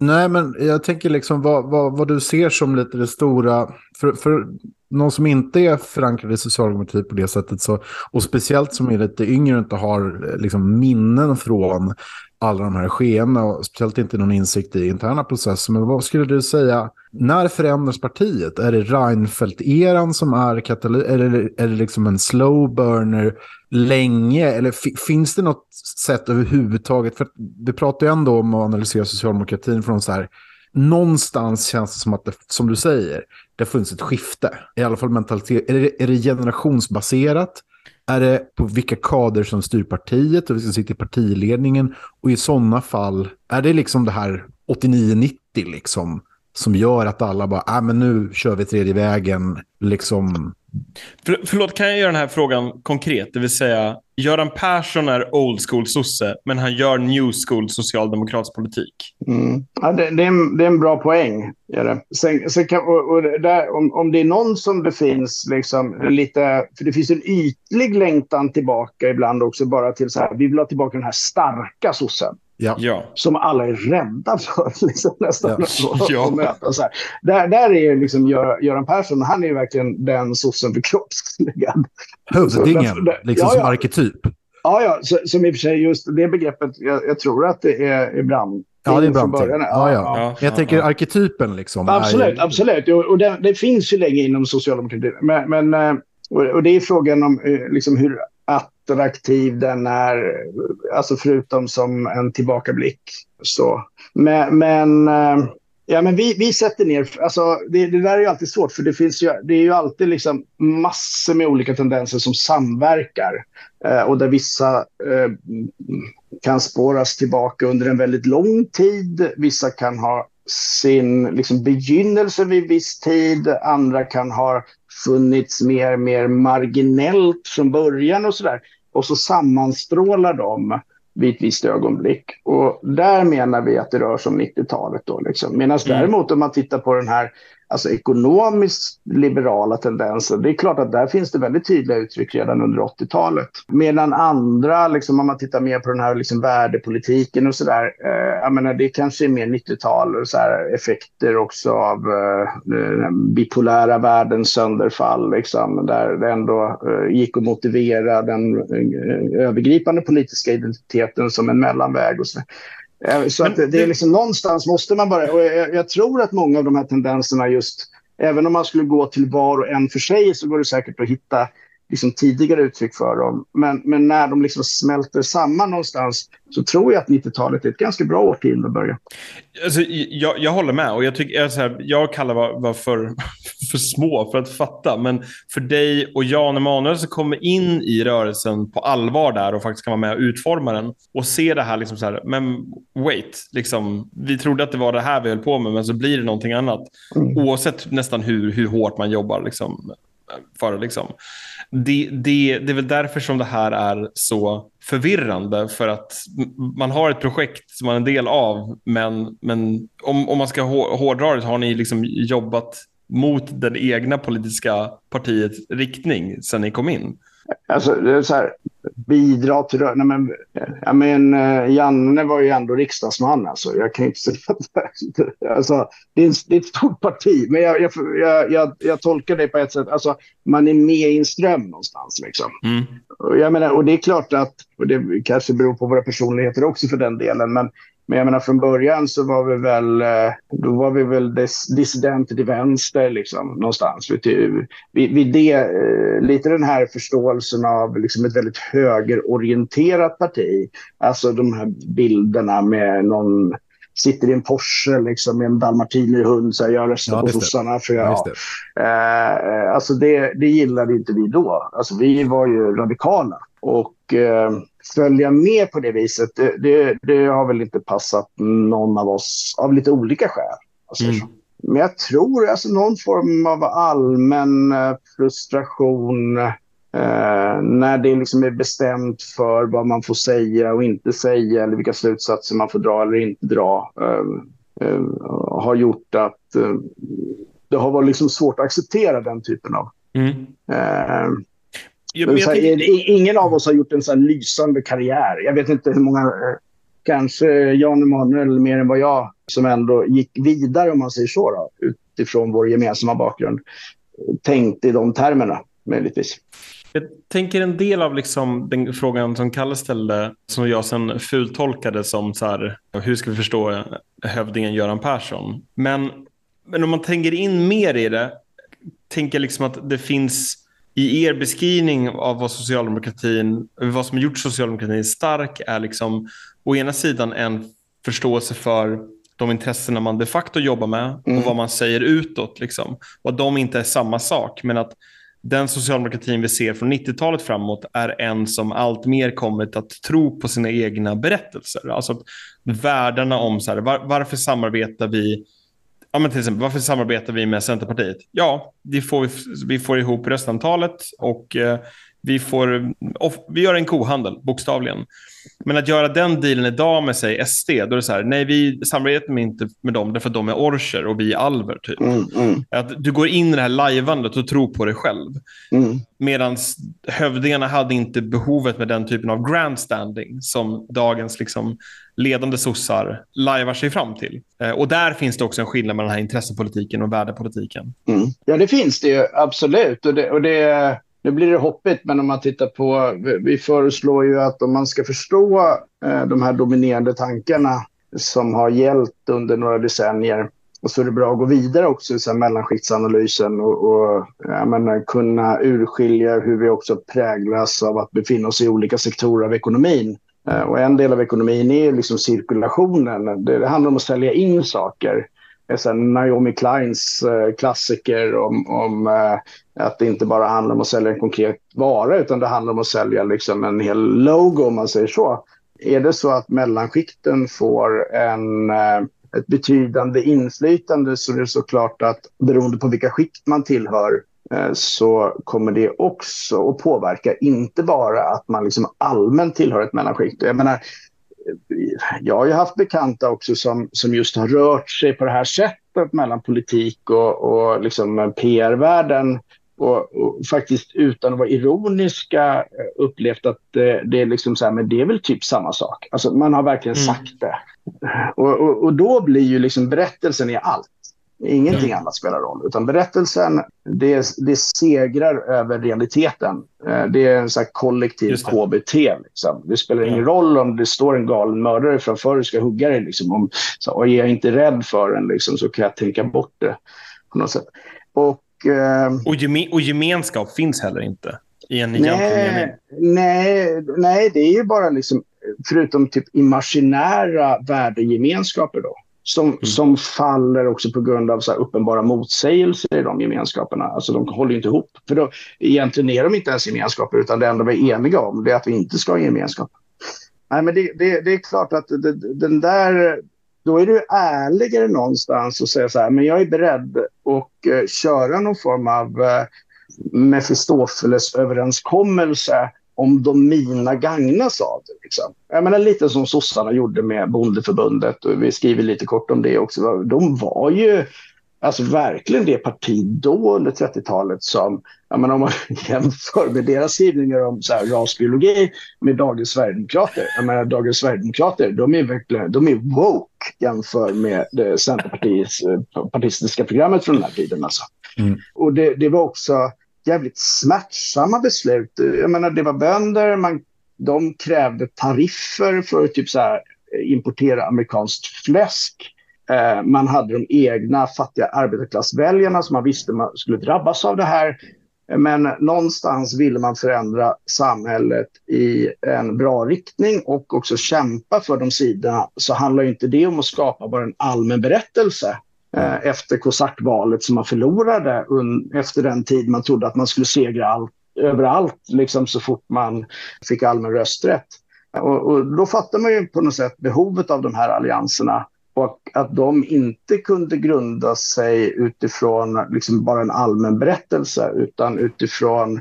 Nej, men jag tänker liksom vad du ser som lite det stora för någon som inte är förankrad i socialdemokrati på det sättet, så, och speciellt som är lite yngre och inte har liksom minnen från alla de här skeendena och speciellt inte någon insikt i interna processer. Men vad skulle du säga, när förändras partiet? Är det Reinfeldt-eran som är är det liksom en slow burner länge? Eller finns det något sätt överhuvudtaget? För vi pratar ju ändå om att analysera socialdemokratin från så här, någonstans känns det som att det, som du säger, det finns ett skifte. I alla fall mentalitet. Är det generationsbaserat? Är det på vilka kader som styr partiet och vilka som sitter i partiledningen? Och i sådana fall, är det liksom det här 89-90 liksom som gör att alla bara, men nu kör vi tredje vägen liksom. Förlåt, kan jag göra den här frågan konkret? Det vill säga, Göran Persson är old school sosse, men han gör new school socialdemokratisk politik. Mm. Ja, det är en bra poäng. Är det. Sen kan, och där, om det är någon som det finns liksom, lite, för det finns en ytlig längtan tillbaka ibland också, bara till så här, vi vill ha tillbaka den här starka sossen. Ja. Som alla är rädda för liksom, nästan att möta så här. Där är ju liksom Göran Persson, han är ju verkligen den sossen förkroppsligad. Hösdingen, liksom som arketyp. Ja, som i och för sig just det begreppet, jag tror att det är Branting. Ja, det är Branting. Jag tänker arketypen liksom. Absolut. Och det finns ju länge inom socialdemokratin. Men, och det är frågan om liksom, hur attraktiv den är, alltså förutom som en tillbakablick så. Men vi sätter ner, alltså det där är ju alltid svårt, för det är ju alltid liksom massor med olika tendenser som samverkar och där vissa kan spåras tillbaka under en väldigt lång tid, vissa kan ha sin liksom begynnelse vid viss tid, andra kan ha funnits mer marginellt från början och sådär. Och så sammanstrålar de vid ett visst ögonblick. Och där menar vi att det rör sig om 90-talet då liksom. Medan däremot om man tittar på den här alltså ekonomiskt liberala tendensen, det är klart att där finns det väldigt tydliga uttryck redan under 80-talet. Medan andra, liksom, om man tittar mer på den här liksom, värdepolitiken och sådär, jag menar, det kanske är mer 90-tal och så här, effekter också av den bipolära världens sönderfall, liksom, där det ändå gick att motivera den övergripande politiska identiteten som en mellanväg och så. Så att det är liksom någonstans måste man bara, och jag tror att många av de här tendenserna just, även om man skulle gå till var och en för sig så går det säkert att hitta liksom tidigare uttryck för dem. Men när de liksom smälter samman någonstans så tror jag att 90-talet är ett ganska bra årtionde att börja. Alltså, jag håller med, och jag tycker så här, jag kallar var för små för att fatta, men för dig och Jan Emanuel som kommer in i rörelsen på allvar där och faktiskt kan vara med och utforma den och se det här liksom så här, men wait, liksom, vi trodde att det var det här vi höll på med, men så blir det någonting annat. Oavsett nästan hur hårt man jobbar liksom. För liksom. Det är väl därför som det här är så förvirrande, för att man har ett projekt som man är en del av, men om man ska hårdra det, har ni liksom jobbat mot den egna politiska partiets riktning sen ni kom in? Alltså det är så här, bidra till rörelsen. Janne var ju ändå riksdagsman, alltså. Jag kan inte säga att alltså, det är ett stort parti, men jag tolkar det på ett sätt, alltså man är med i en ström någonstans liksom. Jag menar, och det är klart att, och det kanske beror på våra personligheter också för den delen, men jag menar från början så var vi väl dissidenter till vänster liksom, någonstans. Vi det lite den här förståelsen av liksom ett väldigt högerorienterat parti. Alltså de här bilderna med någon sitter i en Porsche liksom, med en dalmatinerhund, så jag röstar på sossarna för alltså det gillade inte vi då. Alltså vi var ju radikala och följa med på det viset, det har väl inte passat någon av oss av lite olika skäl. Alltså. Men jag tror alltså någon form av allmän frustration när det liksom är bestämt för vad man får säga och inte säga eller vilka slutsatser man får dra eller inte dra har gjort att det har varit liksom svårt att acceptera den typen av... ingen av oss har gjort en sån lysande karriär. Jag vet inte hur många kanske Jan Emanuel mer än vad jag, som ändå gick vidare om man säger så då, utifrån vår gemensamma bakgrund, tänkte i de termerna möjligtvis. Jag tänker en del av liksom den frågan som Kalle ställde, som jag sen fultolkade som så här, hur ska vi förstå hövdingen Göran Persson? Men om man tänker in mer i det, tänker liksom att det finns i er beskrivning av vad som gjort socialdemokratin stark är liksom å ena sidan en förståelse för de intressen man de facto jobbar med och vad man säger utåt liksom. Och att de inte är samma sak, men att den socialdemokratin vi ser från 90-talet framåt är en som allt mer kommit att tro på sina egna berättelser. Alltså att världarna om så här, varför samarbetar vi? Ja, men till exempel, varför samarbetar vi med Centerpartiet? Ja, vi får ihop röstantalet och vi gör en kohandel, bokstavligen. Men att göra den dealen idag med sig SD, då är det så här, nej, vi samarbetar inte med dem därför att de är orcher och vi är alver, typ. Att du går in i det här lajvandet och tror på dig själv. Medan hövdingarna hade inte behovet med den typen av grandstanding som dagens liksom ledande sossar lajvar sig fram till. Och där finns det också en skillnad mellan den här intressepolitiken och värdepolitiken. Ja, det finns det ju, absolut. Och det nu blir det hoppigt, men om man tittar på, vi föreslår ju att om man ska förstå de här dominerande tankarna som har gällt under några decennier, och så är det bra att gå vidare också i mellanskiktsanalysen och jag menar, kunna urskilja hur vi också präglas av att befinna oss i olika sektorer av ekonomin. Och en del av ekonomin är liksom cirkulationen. Det handlar om att sälja in saker. Naomi Kleins klassiker om att det inte bara handlar om att sälja en konkret vara, utan det handlar om att sälja liksom en hel logo, om man säger så. Är det så att mellanskikten får ett betydande inflytande, så är det såklart att beroende på vilka skikt man tillhör så kommer det också att påverka, inte bara att man liksom allmänt tillhör ett mellanskikt. Jag menar, jag har ju haft bekanta också som just har rört sig på det här sättet mellan politik och liksom PR-världen och faktiskt utan att vara ironiska upplevt att det är liksom så här, men det är väl typ samma sak. Alltså man har verkligen sagt det. Och då blir ju liksom berättelsen i allt. Ingenting annat spelar roll, utan berättelsen det segrar över realiteten. Det är en sån här kollektiv KBT liksom. Det spelar ingen roll om det står en galen mördare framför och ska hugga dig liksom, och jag är inte rädd för den liksom, så kan jag tänka bort det på något sätt. Och gemenskap finns heller inte i en nej, det är ju bara liksom, förutom typ imaginära värdegemenskaper då. Som faller också på grund av så här uppenbara motsägelser i de gemenskaperna. Alltså de håller ju inte ihop. För då, egentligen är de inte ens gemenskaper, utan det enda vi är eniga om det är att vi inte ska ha gemenskap. Nej, men det är klart att den där, då är du ärligare någonstans och säger så här, men jag är beredd att köra någon form av Mefistofeles överenskommelse om de mina gagnas av det. Liksom. Jag menar, lite som sossarna gjorde med bondeförbundet, och vi skriver lite kort om det också. De var ju alltså verkligen det parti då under 30-talet som, jag menar, om man jämför med deras skrivningar om så här, rasbiologi med dagens Sverigedemokrater. Jag menar, dagens Sverigedemokrater, de är verkligen, de är woke jämfört med det centerpartistiska programmet från den här tiden. Alltså. Och det var också jävligt smärtsamma beslut. Jag menar, det var bönder, de krävde tariffer för att typ så här importera amerikanskt fläsk. Man hade de egna fattiga arbetarklassväljarna som man visste man skulle drabbas av det här. Men någonstans ville man förändra samhället i en bra riktning och också kämpa för de sidorna. Så handlar ju inte det om att skapa bara en allmän berättelse efter kosackvalet som man förlorade efter den tid man trodde att man skulle segra överallt liksom, så fort man fick allmän rösträtt. Och då fattar man ju på något sätt behovet av de här allianserna och att de inte kunde grunda sig utifrån liksom, bara en allmän berättelse, utan utifrån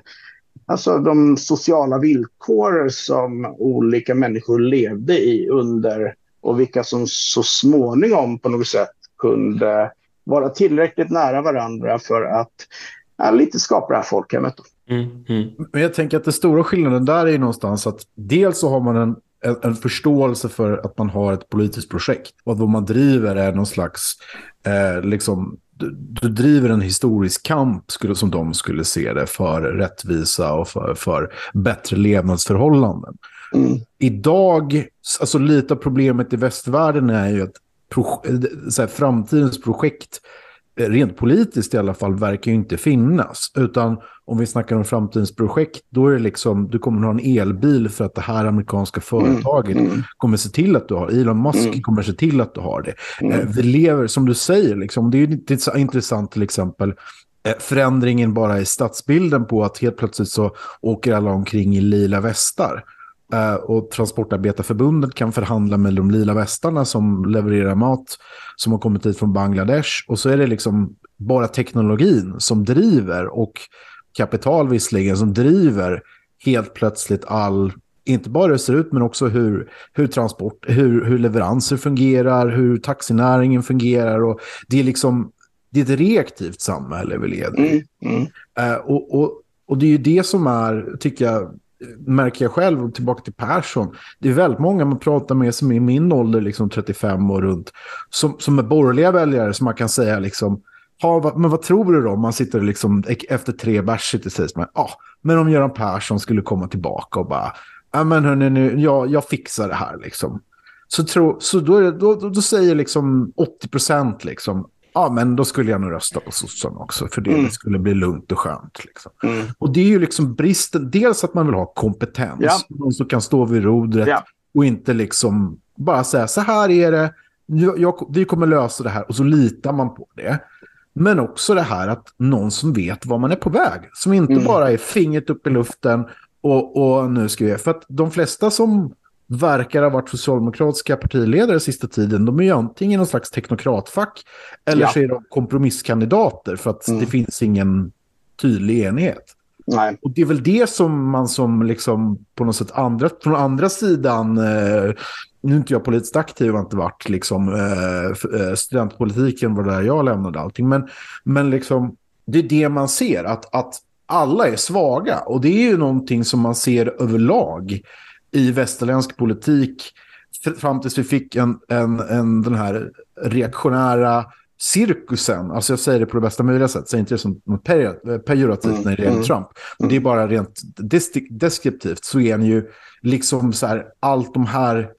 alltså, de sociala villkor som olika människor levde i under och vilka som så småningom på något sätt kunde vara tillräckligt nära varandra för att lite skapa det här folkhemmet. Men jag tänker att den stora skillnaden där är någonstans att dels så har man en en förståelse för att man har ett politiskt projekt. Och vad man driver är någon slags liksom, du driver en historisk kamp som de skulle se det, för rättvisa och för bättre levnadsförhållanden. Mm. Idag, alltså lite av problemet i västvärlden är ju att så här, framtidens projekt rent politiskt i alla fall verkar ju inte finnas, utan om vi snackar om framtidens projekt, då är det liksom, du kommer att ha en elbil för att det här amerikanska företaget kommer se till att du har, Elon Musk kommer se till att du har det. Vi lever, som du säger liksom, det är ju inte så intressant till exempel förändringen bara i stadsbilden på att helt plötsligt så åker alla omkring i lila västar. Och Transportarbetarförbundet kan förhandla med de lila västarna som levererar mat som har kommit hit från Bangladesh. Och så är det liksom bara teknologin som driver, och kapital visserligen, som driver helt plötsligt all, inte bara hur det ser ut, men också hur leveranser fungerar, hur taxinäringen fungerar. Och det är liksom, det är ett reaktivt samhälle vi leder. Och det är ju det som är, tycker jag, märker jag själv, och tillbaka till Persson, det är väldigt många man pratar med som är i min ålder, liksom 35 år runt, som är borgerliga väljare, som man kan säga liksom, men vad tror du då? Man sitter liksom efter 3 bärs sitter och säger man, men om Göran Persson skulle komma tillbaka och bara, men hörni nu, jag fixar det här liksom. Så då säger liksom 80% liksom, men då skulle jag nog rösta på sossarna också, för det skulle bli lugnt och skönt. Liksom. Och det är ju liksom bristen, dels att man vill ha kompetens, någon som kan stå vid rodret och inte liksom bara säga så här är det, vi kommer lösa det här, och så litar man på det. Men också det här att någon som vet var man är på väg, som inte bara är fingret upp i luften och nu ska vi, för att de flesta som verkar ha varit socialdemokratiska partiledare sista tiden, de är ju antingen någon slags teknokratfack, eller så är de kompromisskandidater, för att det finns ingen tydlig enighet. Nej. Och det är väl det som man som liksom på något sätt från andra sidan, nu är inte jag politiskt aktiv, har inte varit liksom, studentpolitiken var där jag lämnade allting, men liksom, det är det man ser, att alla är svaga, och det är ju någonting som man ser överlag i västerländsk politik fram tills vi fick den här reaktionära cirkusen. Alltså jag säger det på det bästa möjliga sätt, så inte det som något pejorativt när det gäller Trump. Men det är bara rent deskriptivt, så är ni ju liksom så här, alla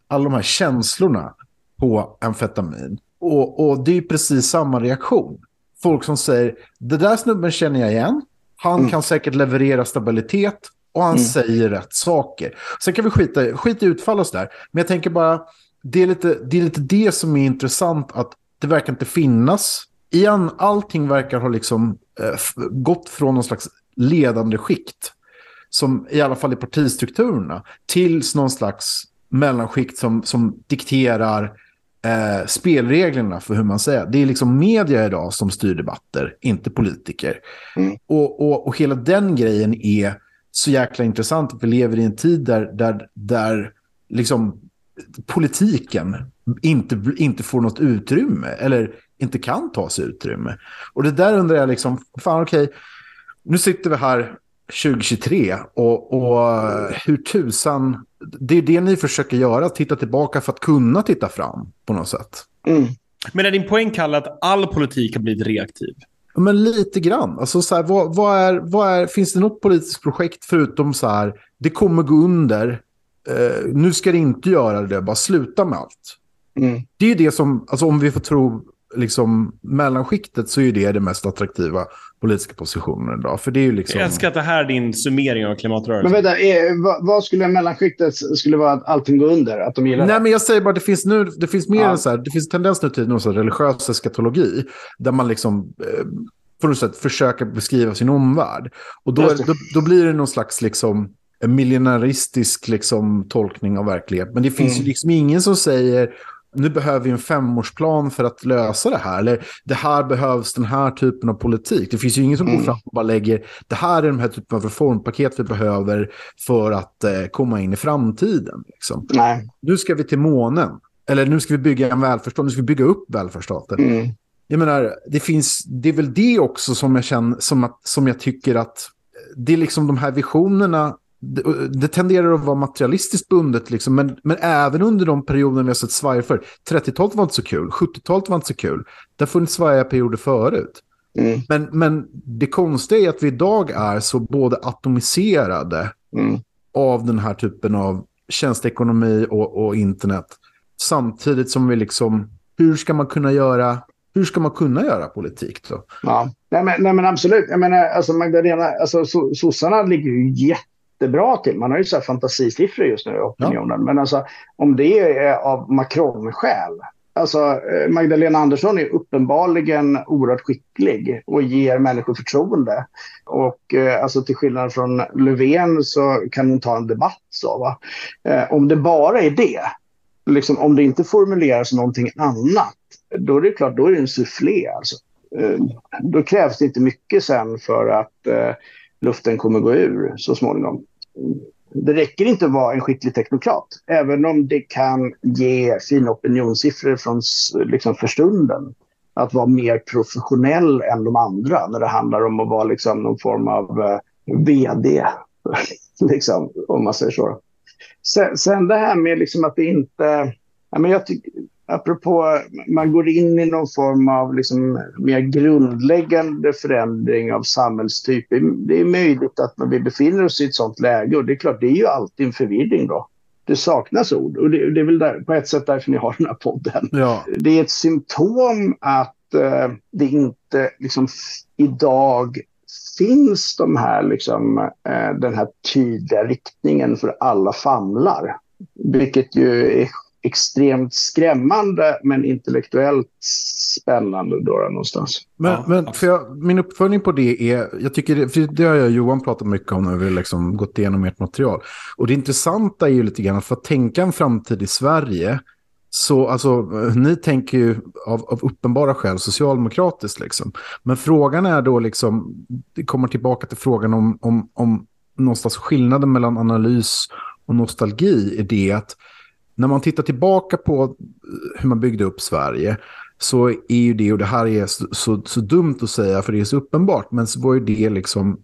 de här känslorna på amfetamin. Och det är ju precis samma reaktion. Folk som säger, det där snubben känner jag igen, han kan säkert leverera stabilitet, och han säger rätt saker. Sen kan vi skita i utfall och sådär. Men jag tänker bara, det är lite det som är intressant, att det verkar inte finnas. Igen, allting verkar ha liksom gått från någon slags ledande skikt, som i alla fall i partistrukturerna, till någon slags mellanskikt som dikterar spelreglerna för hur man säger. Det är liksom media idag som styr debatter, inte politiker. Och hela den grejen är så jäkla intressant. Vi lever i en tid där liksom politiken inte får något utrymme, eller inte kan ta sig utrymme. Och det där undrar jag liksom, fan okej, nu sitter vi här 2023 och hur tusan, det är det ni försöker göra, titta tillbaka för att kunna titta fram på något sätt. Men är din poäng, Kalle, att all politik har blivit reaktiv? Men lite grann. Alltså så här, vad är, finns det något politiskt projekt förutom så här, det kommer gå under, nu ska det inte göra det, bara sluta med allt. Det är ju det som, alltså om vi får tro liksom mellanskiktet, så är ju det mest attraktiva politiska positionen idag. För det är ju liksom... Jag älskar att det här är din summering av klimatrörelsen. Men vänta, vad skulle mellanskiktet skulle vara, att allting går under? Att de gillar det? Nej, men jag säger bara, det finns mer än så här, det finns tendens nu till någon sån religiös eskatologi, där man liksom på något sätt försöker beskriva sin omvärld. Och då blir det någon slags liksom en miljonäristisk liksom tolkning av verklighet. Men det finns ju liksom ingen som säger, nu behöver vi en 5-årsplan för att lösa det här. Eller det här behövs, den här typen av politik. Det finns ju ingen som går fram och bara lägger, det här är den här typen av reformpaket vi behöver för att komma in i framtiden. Liksom. Nej. Nu ska vi till månen. Eller nu ska vi bygga en välfärdsstat. Nu ska vi bygga upp välfärdsstaten. Jag menar, det är väl det också som jag tycker att det är liksom de här visionerna. det tenderar att vara materialistiskt bundet liksom, men även under de perioder vi har sett Sverige för. 30-talet var inte så kul, 70-talet var inte så kul. Där funnits Sverige perioder förut. Mm. Men det konstiga är att vi idag är så både atomiserade av den här typen av tjänsteekonomi och internet, samtidigt som vi liksom, hur ska man kunna göra politik då? Ja. Nej men absolut. Jag menar, alltså Magdalena, alltså sossarna ligger ju jättebra till. Man har ju så här fantasisiffror just nu i opinionen. Ja. Men alltså om det är av Macron-skäl. Alltså Magdalena Andersson är uppenbarligen oerhört skicklig och ger människor förtroende. Och alltså till skillnad från Löfven så kan hon ta en debatt så, va? Om det bara är det. Liksom, om det inte formuleras någonting annat, då är det klart, då är det en sufflé alltså. Då krävs det inte mycket sen för att luften kommer gå ur så småningom. Det räcker inte att vara en skicklig teknokrat, även om det kan ge fina opinionssiffror från liksom, för stunden. Att vara mer professionell än de andra när det handlar om att vara liksom, någon form av vd, liksom, om man säger så. Sen det här med liksom, att det inte... Ja, men jag tycker... Apropå, man går in i någon form av liksom mer grundläggande förändring av samhällstyp. Det är möjligt att vi befinner oss i ett sånt läge, och det är klart, det är ju alltid en förvirring då. Det saknas ord, och det är väl där, på ett sätt därför ni har den här podden. Ja. Det är ett symptom att det inte liksom, idag finns de här, liksom, den här tydliga riktningen för alla famlar. Vilket ju är extremt skrämmande men intellektuellt spännande då någonstans. Men för min uppföljning på det är, jag tycker det, för det har jag och Johan pratat mycket om när vi liksom gått igenom ert material. Och det intressanta är ju lite grann för att tänka en framtid i Sverige, så alltså, ni tänker ju av uppenbara skäl socialdemokratiskt liksom. Men frågan är då liksom, det kommer tillbaka till frågan om någonstans skillnaden mellan analys och nostalgi, är det att när man tittar tillbaka på hur man byggde upp Sverige, så är ju det, och det här är så dumt att säga för det är så uppenbart, men så var ju det liksom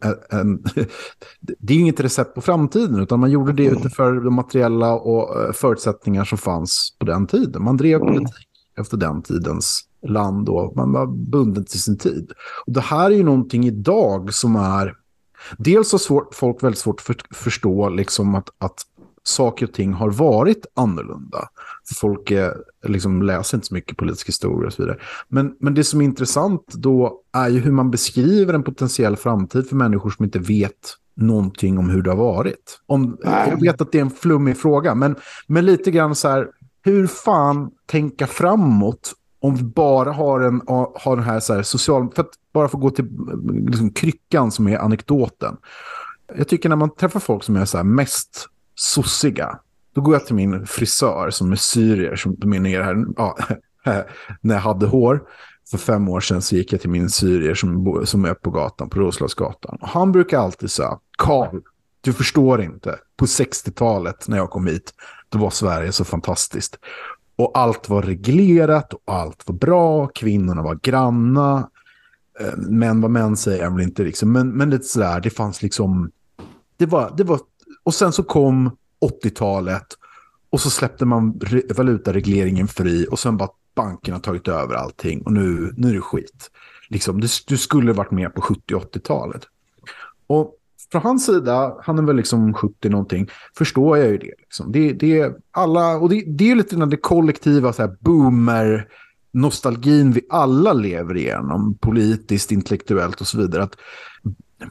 det är ju inget recept på framtiden, utan man gjorde det utifrån de materiella och förutsättningar som fanns på den tiden. Man drev politik efter den tidens land och man var bunden till sin tid. Och det här är ju någonting idag som är dels så svårt, folk väldigt svårt att förstå liksom att saker och ting har varit annorlunda. Folk liksom läser inte så mycket politisk historia och så vidare. Men det som är intressant då är ju hur man beskriver en potentiell framtid för människor som inte vet någonting om hur det har varit. Jag vet att det är en flummig fråga, men lite grann så här, hur fan tänka framåt om vi bara har den här, så här social... För att bara få gå till liksom, kryckan som är anekdoten. Jag tycker när man träffar folk som är så här mest... sossiga. Då går jag till min frisör som är syrier, som dominerar här. Ja, när jag hade hår för 5 år sedan så gick jag till min syrier som är på gatan, på Roslagsgatan. Och han brukar alltid säga, Karl, du förstår inte. På 60-talet när jag kom hit, då var Sverige så fantastiskt. Och allt var reglerat och allt var bra. Kvinnorna var granna. Män var män, säger jag väl inte liksom. Men lite sådär, det fanns liksom... Det var och sen så kom 80-talet och så släppte man valutaregleringen fri och sen bara bankerna tagit över allting och nu är det skit. Liksom, du skulle varit med på 70-80-talet. Och från hans sida, han är väl liksom 70 någonting, förstår jag ju det. Liksom. Det är alla, och det är lite den där kollektiva så här, boomer nostalgin vi alla lever igenom, politiskt, intellektuellt och så vidare, att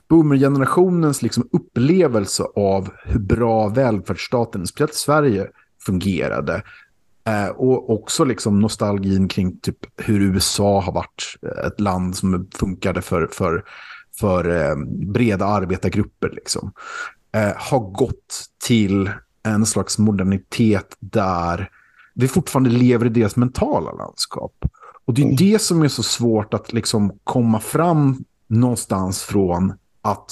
boomergenerationens liksom upplevelse av hur bra välfärdsstaten, speciellt Sverige, fungerade. Och också liksom nostalgin kring typ hur USA har varit ett land som funkade för breda arbetargrupper. Liksom. Har gått till en slags modernitet där vi fortfarande lever i deras mentala landskap. Och det är det som är så svårt att liksom komma fram någonstans från att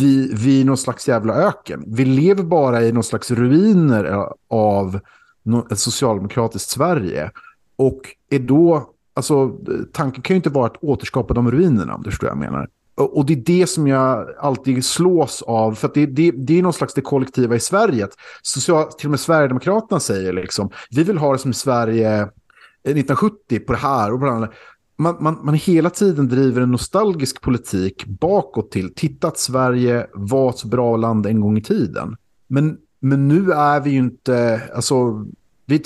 vi är någon slags jävla öken. Vi lever bara i någon slags ruiner av ett socialdemokratiskt Sverige. Och är då, alltså tanken kan ju inte vara att återskapa de ruinerna, om du förstår vad jag menar. Och det är det som jag alltid slås av, för att det är någon slags det kollektiva i Sverige. Till och med Sverigedemokraterna säger liksom, vi vill ha det som i Sverige 1970 på det här och på det andra. Man hela tiden driver en nostalgisk politik bakåt till, titta att Sverige var ett bra land en gång i tiden. Men nu är vi ju inte, alltså vi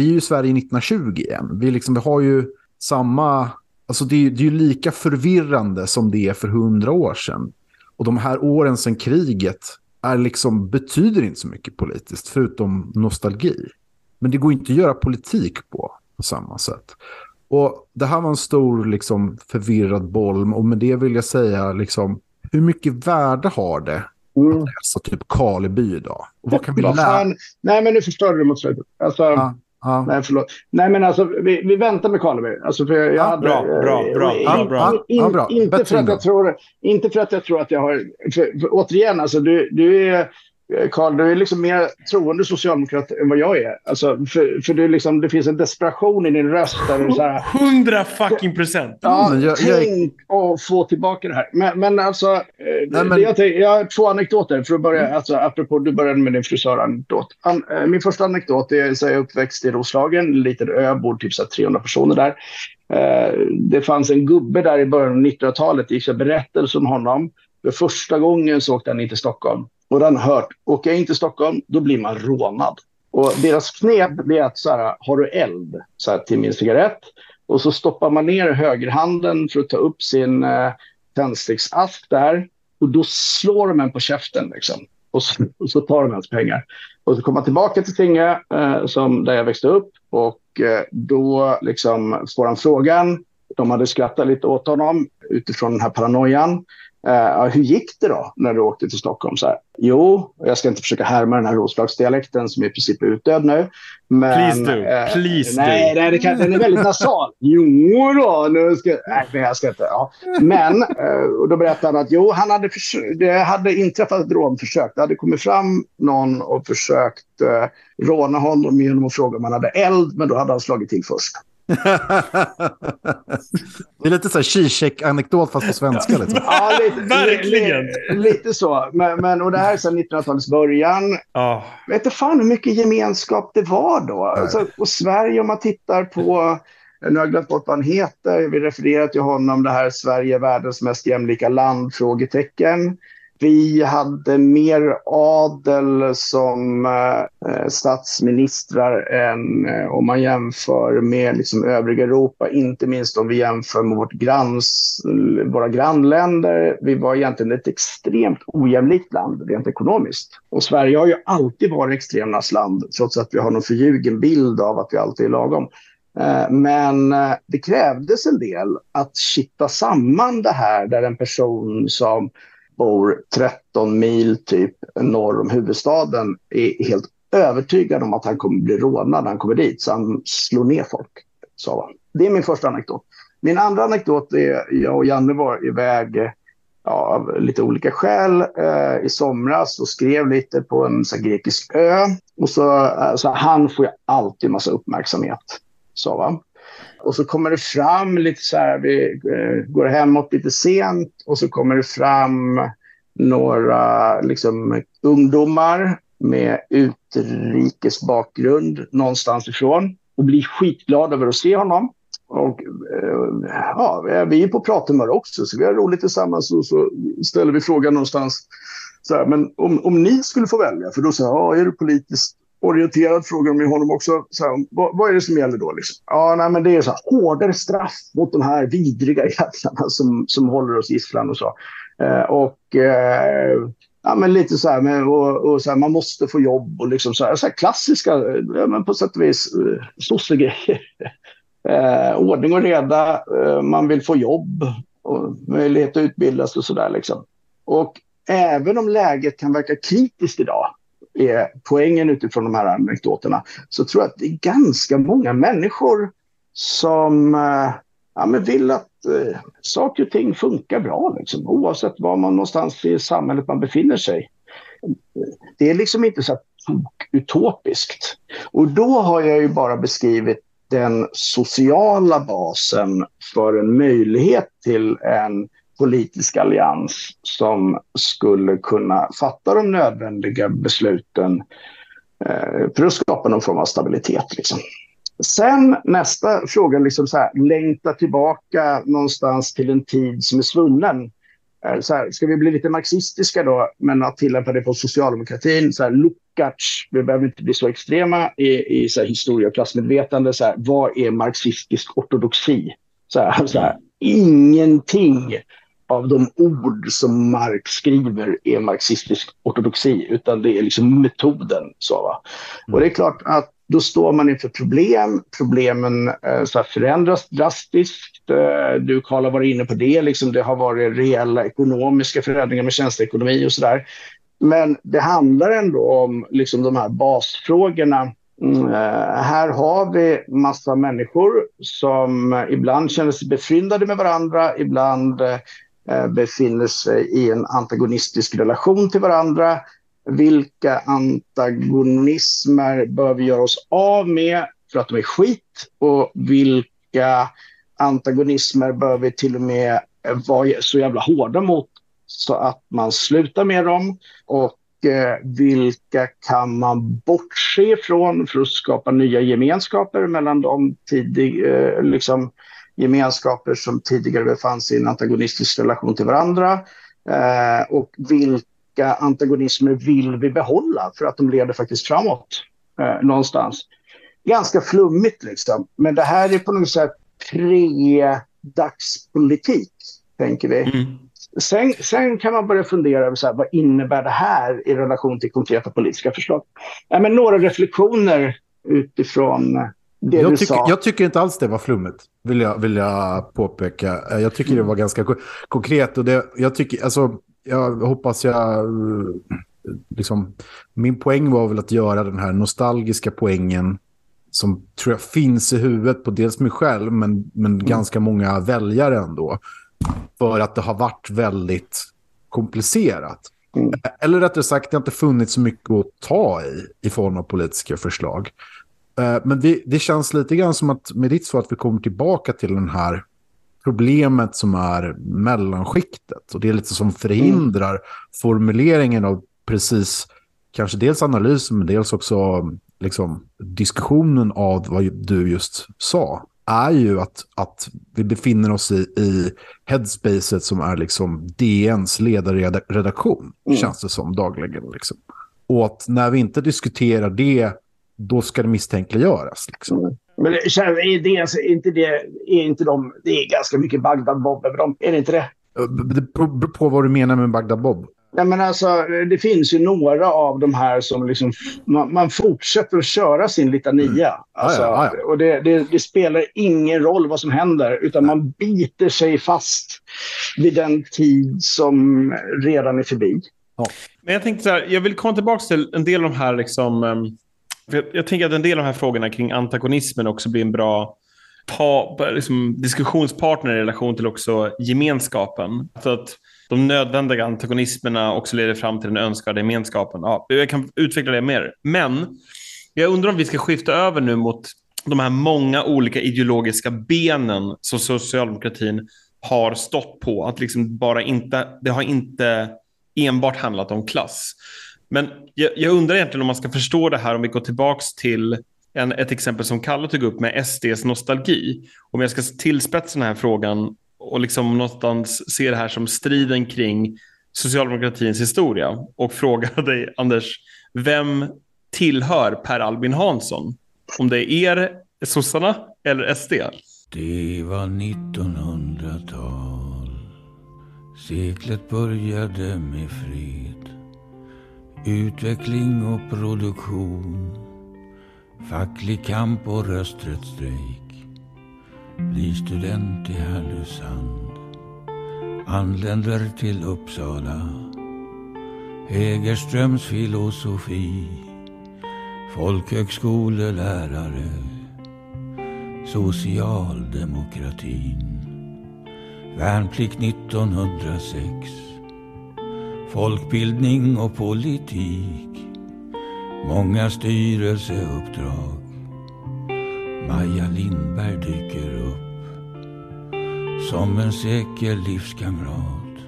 är ju Sverige 1920 igen. Vi har ju samma, alltså det är ju lika förvirrande som det är för 100 år sedan. Och de här åren sedan kriget är liksom, betyder inte så mycket politiskt förutom nostalgi. Men det går inte att göra politik på samma sätt. Och det här var en stor liksom, förvirrad boll. Och med det vill jag säga liksom, hur mycket värde har det att läsa typ Karleby idag? Och vad kan vi lära? Nej, men nu förstår du mot slutet. Alltså... Ja. Ah. Nej, förlåt. Nej, men alltså vi väntar med Karleby. Alltså för jag hade bra. Inte för att jag tror att jag har för återigen alltså du är Karl, du är liksom mer troende socialdemokrat än vad jag är. Alltså för du liksom, det finns en desperation i din röst där du så här 100%. Ja, tänk att få tillbaka det här. Men alltså jag har två anekdoter för att börja, alltså apropå du började med din frisöranekdot. Min första anekdot är så jag uppväxt i Roslagen, en liten ö, bor typ så 300 personer där. Det fanns en gubbe där i början av 1900-talet, gick jag berättelse om honom. För första gången så åkte han inte till Stockholm. Och den hört, åker jag inte till Stockholm, då blir man rånad. Och deras knep är att så här, har du eld så här, till min cigarett? Och så stoppar man ner högerhanden för att ta upp sin tändsticksask där. Och då slår de en på käften liksom. Och så tar de hans pengar. Och så kommer man tillbaka till Tinge som där jag växte upp. Och då liksom, får han frågan. De hade skrattat lite åt honom utifrån den här paranoian. Hur gick det då när du åkte till Stockholm? Så här, jo, jag ska inte försöka härma den här roslagsdialekten som i princip är utdöd nu. Men, please nej, den är väldigt nasal. Jo då, jag ska inte. Ja. Men, och då berättade han att jo, det hade inträffat ett rånförsök. Det hade kommit fram någon och försökt råna honom genom att fråga om han hade eld, men då hade han slagit till först. Det är lite så här Zizek-anekdot fast på svenska liksom. Ja, verkligen. Lite så. Men, och det här är sedan 1900-talets början. Oh. Vet du fan hur mycket gemenskap det var då? Alltså, och Sverige, om man tittar på... Nu har jag glömt bort vad han heter. Vi refererar till honom, det här Sverige, världens mest jämlika land, frågetecken. Vi hade mer adel som statsministrar än om man jämför med liksom, övriga Europa. Inte minst om vi jämför med våra grannländer. Vi var egentligen ett extremt ojämlikt land rent ekonomiskt. Och Sverige har ju alltid varit extremernas land trots att vi har någon förljugen bild av att vi alltid är lagom. Men det krävdes en del att kitta samman det här där en person som... bor 13 mil typ norr om huvudstaden är helt övertygad om att han kommer bli rånad när han kommer dit, så han slår ner folk, sa han. Det är min första anekdot. Min andra anekdot är jag och Janne var iväg av lite olika skäl i somras och skrev lite på en så här, grekisk ö och så han får ju alltid massa uppmärksamhet, sa han. Och så kommer det fram lite så här, vi går hemåt lite sent och så kommer det fram några liksom, ungdomar med utrikesbakgrund någonstans ifrån och blir skitglada över att se honom. Och vi är på prathumör också så vi har roligt tillsammans och så ställer vi frågan någonstans. Så här, men om ni skulle få välja, för då säger jag, är du politiskt orienterad fråga med honom också. Så här, vad är det som gäller då? Liksom? Ja, nej, men det är så här, hårdare straff mot de här vidriga jävlarna som håller oss gisslan och så. Ja, men lite så här, och så här, man måste få jobb och liksom så här klassiska, men på sätt och vis sossiga grejer. Ordning och reda, man vill få jobb och möjlighet att utbildas och sådär liksom. Och även om läget kan verka kritiskt idag är poängen utifrån de här anekdoterna, så tror jag att det är ganska många människor som vill att saker och ting funkar bra liksom, oavsett var man någonstans i samhället man befinner sig. Det är liksom inte så utopiskt. Och då har jag ju bara beskrivit den sociala basen för en möjlighet till en politisk allians som skulle kunna fatta de nödvändiga besluten för att skapa någon form av stabilitet. Liksom. Sen nästa fråga, liksom så här, längta tillbaka någonstans till en tid som är svunnen. Så här, ska vi bli lite marxistiska då, men att tillämpa det på socialdemokratin, så här, Lukács, vi behöver inte bli så extrema i så här, historia och klassmedvetande, så här, vad är marxistisk ortodoxi? Så här, ingenting av de ord som Marx skriver är marxistisk ortodoxi, utan det är liksom metoden. Så, va? Och det är klart att då står man inför problem. Problemen så här, förändras drastiskt. Du, Karla, var inne på det. Liksom, det har varit reella ekonomiska förändringar med tjänsteekonomi och sådär. Men det handlar ändå om liksom, de här basfrågorna. Här har vi massa människor som ibland känner sig befryndade med varandra, ibland befinner sig i en antagonistisk relation till varandra. Vilka antagonismer bör vi göra oss av med för att de är skit, och vilka antagonismer bör vi till och med vara så jävla hårda mot så att man slutar med dem, och vilka kan man bortse ifrån för att skapa nya gemenskaper mellan de liksom, gemenskaper som tidigare befann sig i en antagonistisk relation till varandra, och vilka antagonismer vill vi behålla för att de leder faktiskt framåt någonstans. Ganska flummigt liksom, men det här är på något sätt predagspolitik, tänker vi. Sen kan man börja fundera över så här, vad innebär det här i relation till konkreta politiska förslag? Men några reflektioner utifrån det jag du sa. Jag tycker inte alls det var flummet, vill jag påpeka. Jag tycker det var ganska konkret. Och det, jag tycker, alltså, jag hoppas jag... Liksom, min poäng var väl att göra den här nostalgiska poängen som tror jag finns i huvudet på dels mig själv, men ganska många väljare ändå. För att det har varit väldigt komplicerat. Eller rättare sagt, det har inte funnits så mycket att ta i form av politiska förslag. Men det känns lite grann som att med ditt svar att vi kommer tillbaka till den här problemet som är mellanskiktet. Och det är lite som förhindrar formuleringen av precis, kanske dels analysen men dels också liksom, diskussionen av vad du just sa. Är ju att vi befinner oss i headspacet som är liksom DNs ledarredaktion, känns det som dagligen. Liksom. Och att när vi inte diskuterar det, då ska det misstänkliggöras. Liksom. Men det är ganska mycket Bagdad Bob över dem, är det inte det? Det beror på vad du menar med Bagdad Bob. Nej, men alltså, det finns ju några av de här som liksom, man fortsätter att köra sin litania. Alltså, ja. Och det spelar ingen roll vad som händer, utan man biter sig fast vid den tid som redan är förbi. Ja. Men jag tänkte så här, jag vill komma tillbaka till en del av de här liksom, jag tänker att en del av de här frågorna kring antagonismen också blir en bra liksom, diskussionspartner i relation till också gemenskapen. För att de nödvändiga antagonismerna också leder fram till den önskade gemenskapen. Ja, jag kan utveckla det mer. Men jag undrar om vi ska skifta över nu mot de här många olika ideologiska benen som socialdemokratin har stått på. Att liksom bara inte, det har inte enbart handlat om klass. Men jag undrar egentligen om man ska förstå det här om vi går tillbaka till ett exempel som Kalle tog upp med SDs nostalgi. Om jag ska tillspetsa den här frågan och liksom någonstans se det här som striden kring socialdemokratins historia och fråga dig, Anders, vem tillhör Per Albin Hansson? Om det är sossarna eller SD? Det var 1900-tal. Seklet började med fred, utveckling och produktion, facklig kamp och rösträttsstrejk. Blir student i Härnösand, anländer till Uppsala, Hägerströms filosofi, folkhögskolelärare, socialdemokratin, värnplikt 1906, folkbildning och politik, många styrelseuppdrag. Maja Lindberg dyker upp som en säker livskamrat.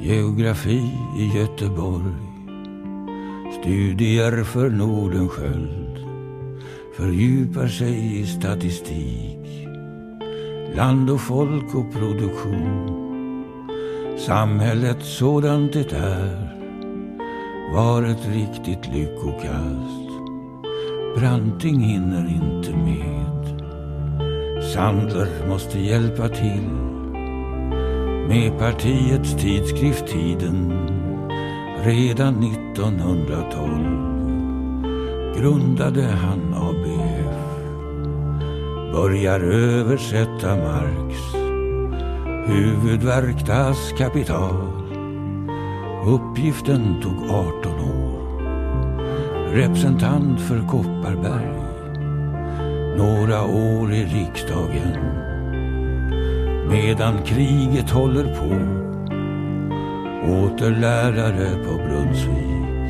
Geografi i Göteborg, studier för Nordenskjöld, fördjupar sig i statistik, land och folk och produktion. Samhället sådant det är var ett riktigt lyckokast. Branting hinner inte med, Sandler måste hjälpa till med partiets tidskrift Tiden redan 1912. Grundade han ABF, börjar översätta Marx huvudverk Das Kapital. Uppgiften tog 18 år. Representant för Kopparberg, några år i riksdagen. Medan kriget håller på, återlärare på Brunnsvik,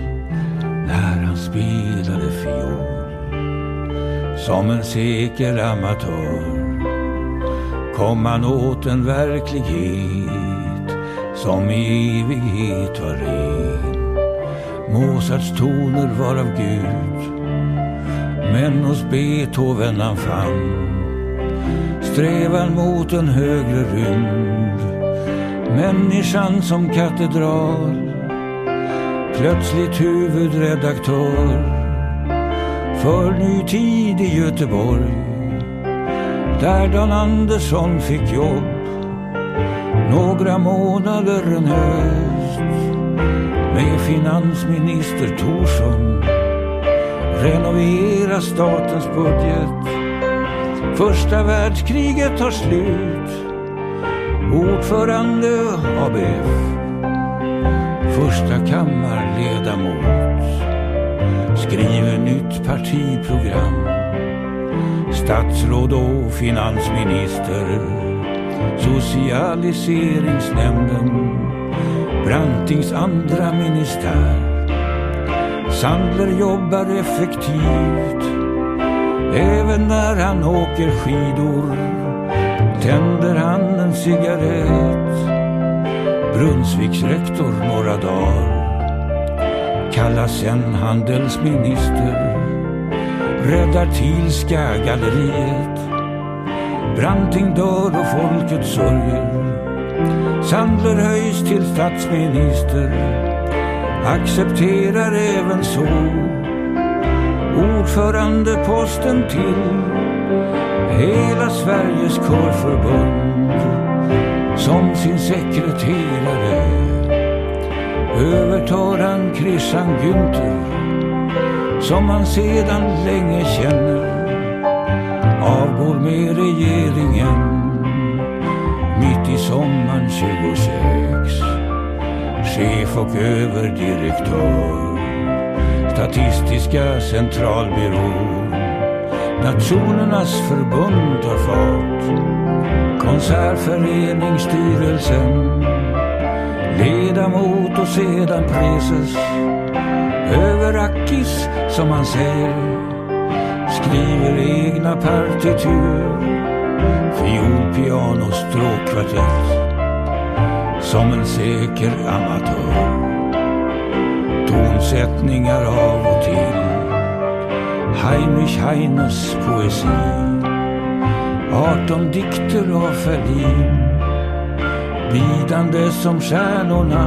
när han spelade fiol. Som en säker amatör kom man åt en verklighet som i evighet var ren. Mozarts toner var av Gud, men hos Beethoven han fann strävan mot en högre rymd. Människan som katedral, plötsligt huvudredaktör för ny tid i Göteborg. Där Dan Andersson fick jobb, några månader en höst, med finansminister Thorsson renovera statens budget. Första världskriget tar slut, ordförande ABF, första kammarledamot, skriver nytt partiprogram. Statsråd och finansminister, socialiseringsnämnden, Brantings andra ministär. Sandler jobbar effektivt även när han åker skidor. Tänder han en cigarett, Brunnsviks rektor några dagar, kallas sen handelsminister, räddar Tilska galleriet. Branting dör och folket sörjer, Sandler höjs till statsminister, accepterar även så ordförandeposten till hela Sveriges körförbund. Som sin sekreterare övertar han Christian Günther, som man sedan länge känner, avgår med regeringen mitt i sommaren 26. Chef och överdirektör, Statistiska centralbyrå. Nationernas förbund tar fart, konsertföreningsstyrelsen, ledamot och sedan preses. Överakis, som han säger, skriver egna partitur, fiol, piano, stråkkvartett. Som en säker amatör, tonsättningar av och till, Heinrich Heines poesi, 18 dikter av Fälin, bidande som stjärnorna.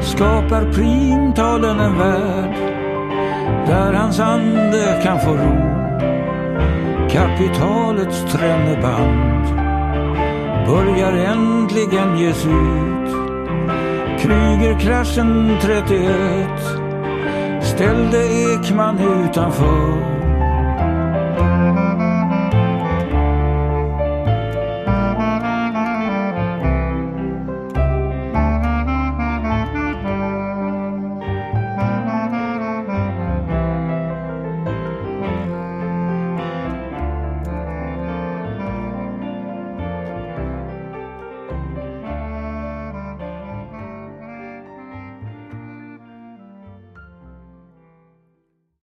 Skapar primtalen en värld där hans ande kan få ro. Kapitalets tränneband börjar äntligen ges ut. Krygerkraschen 31 ställde Ekman utanför.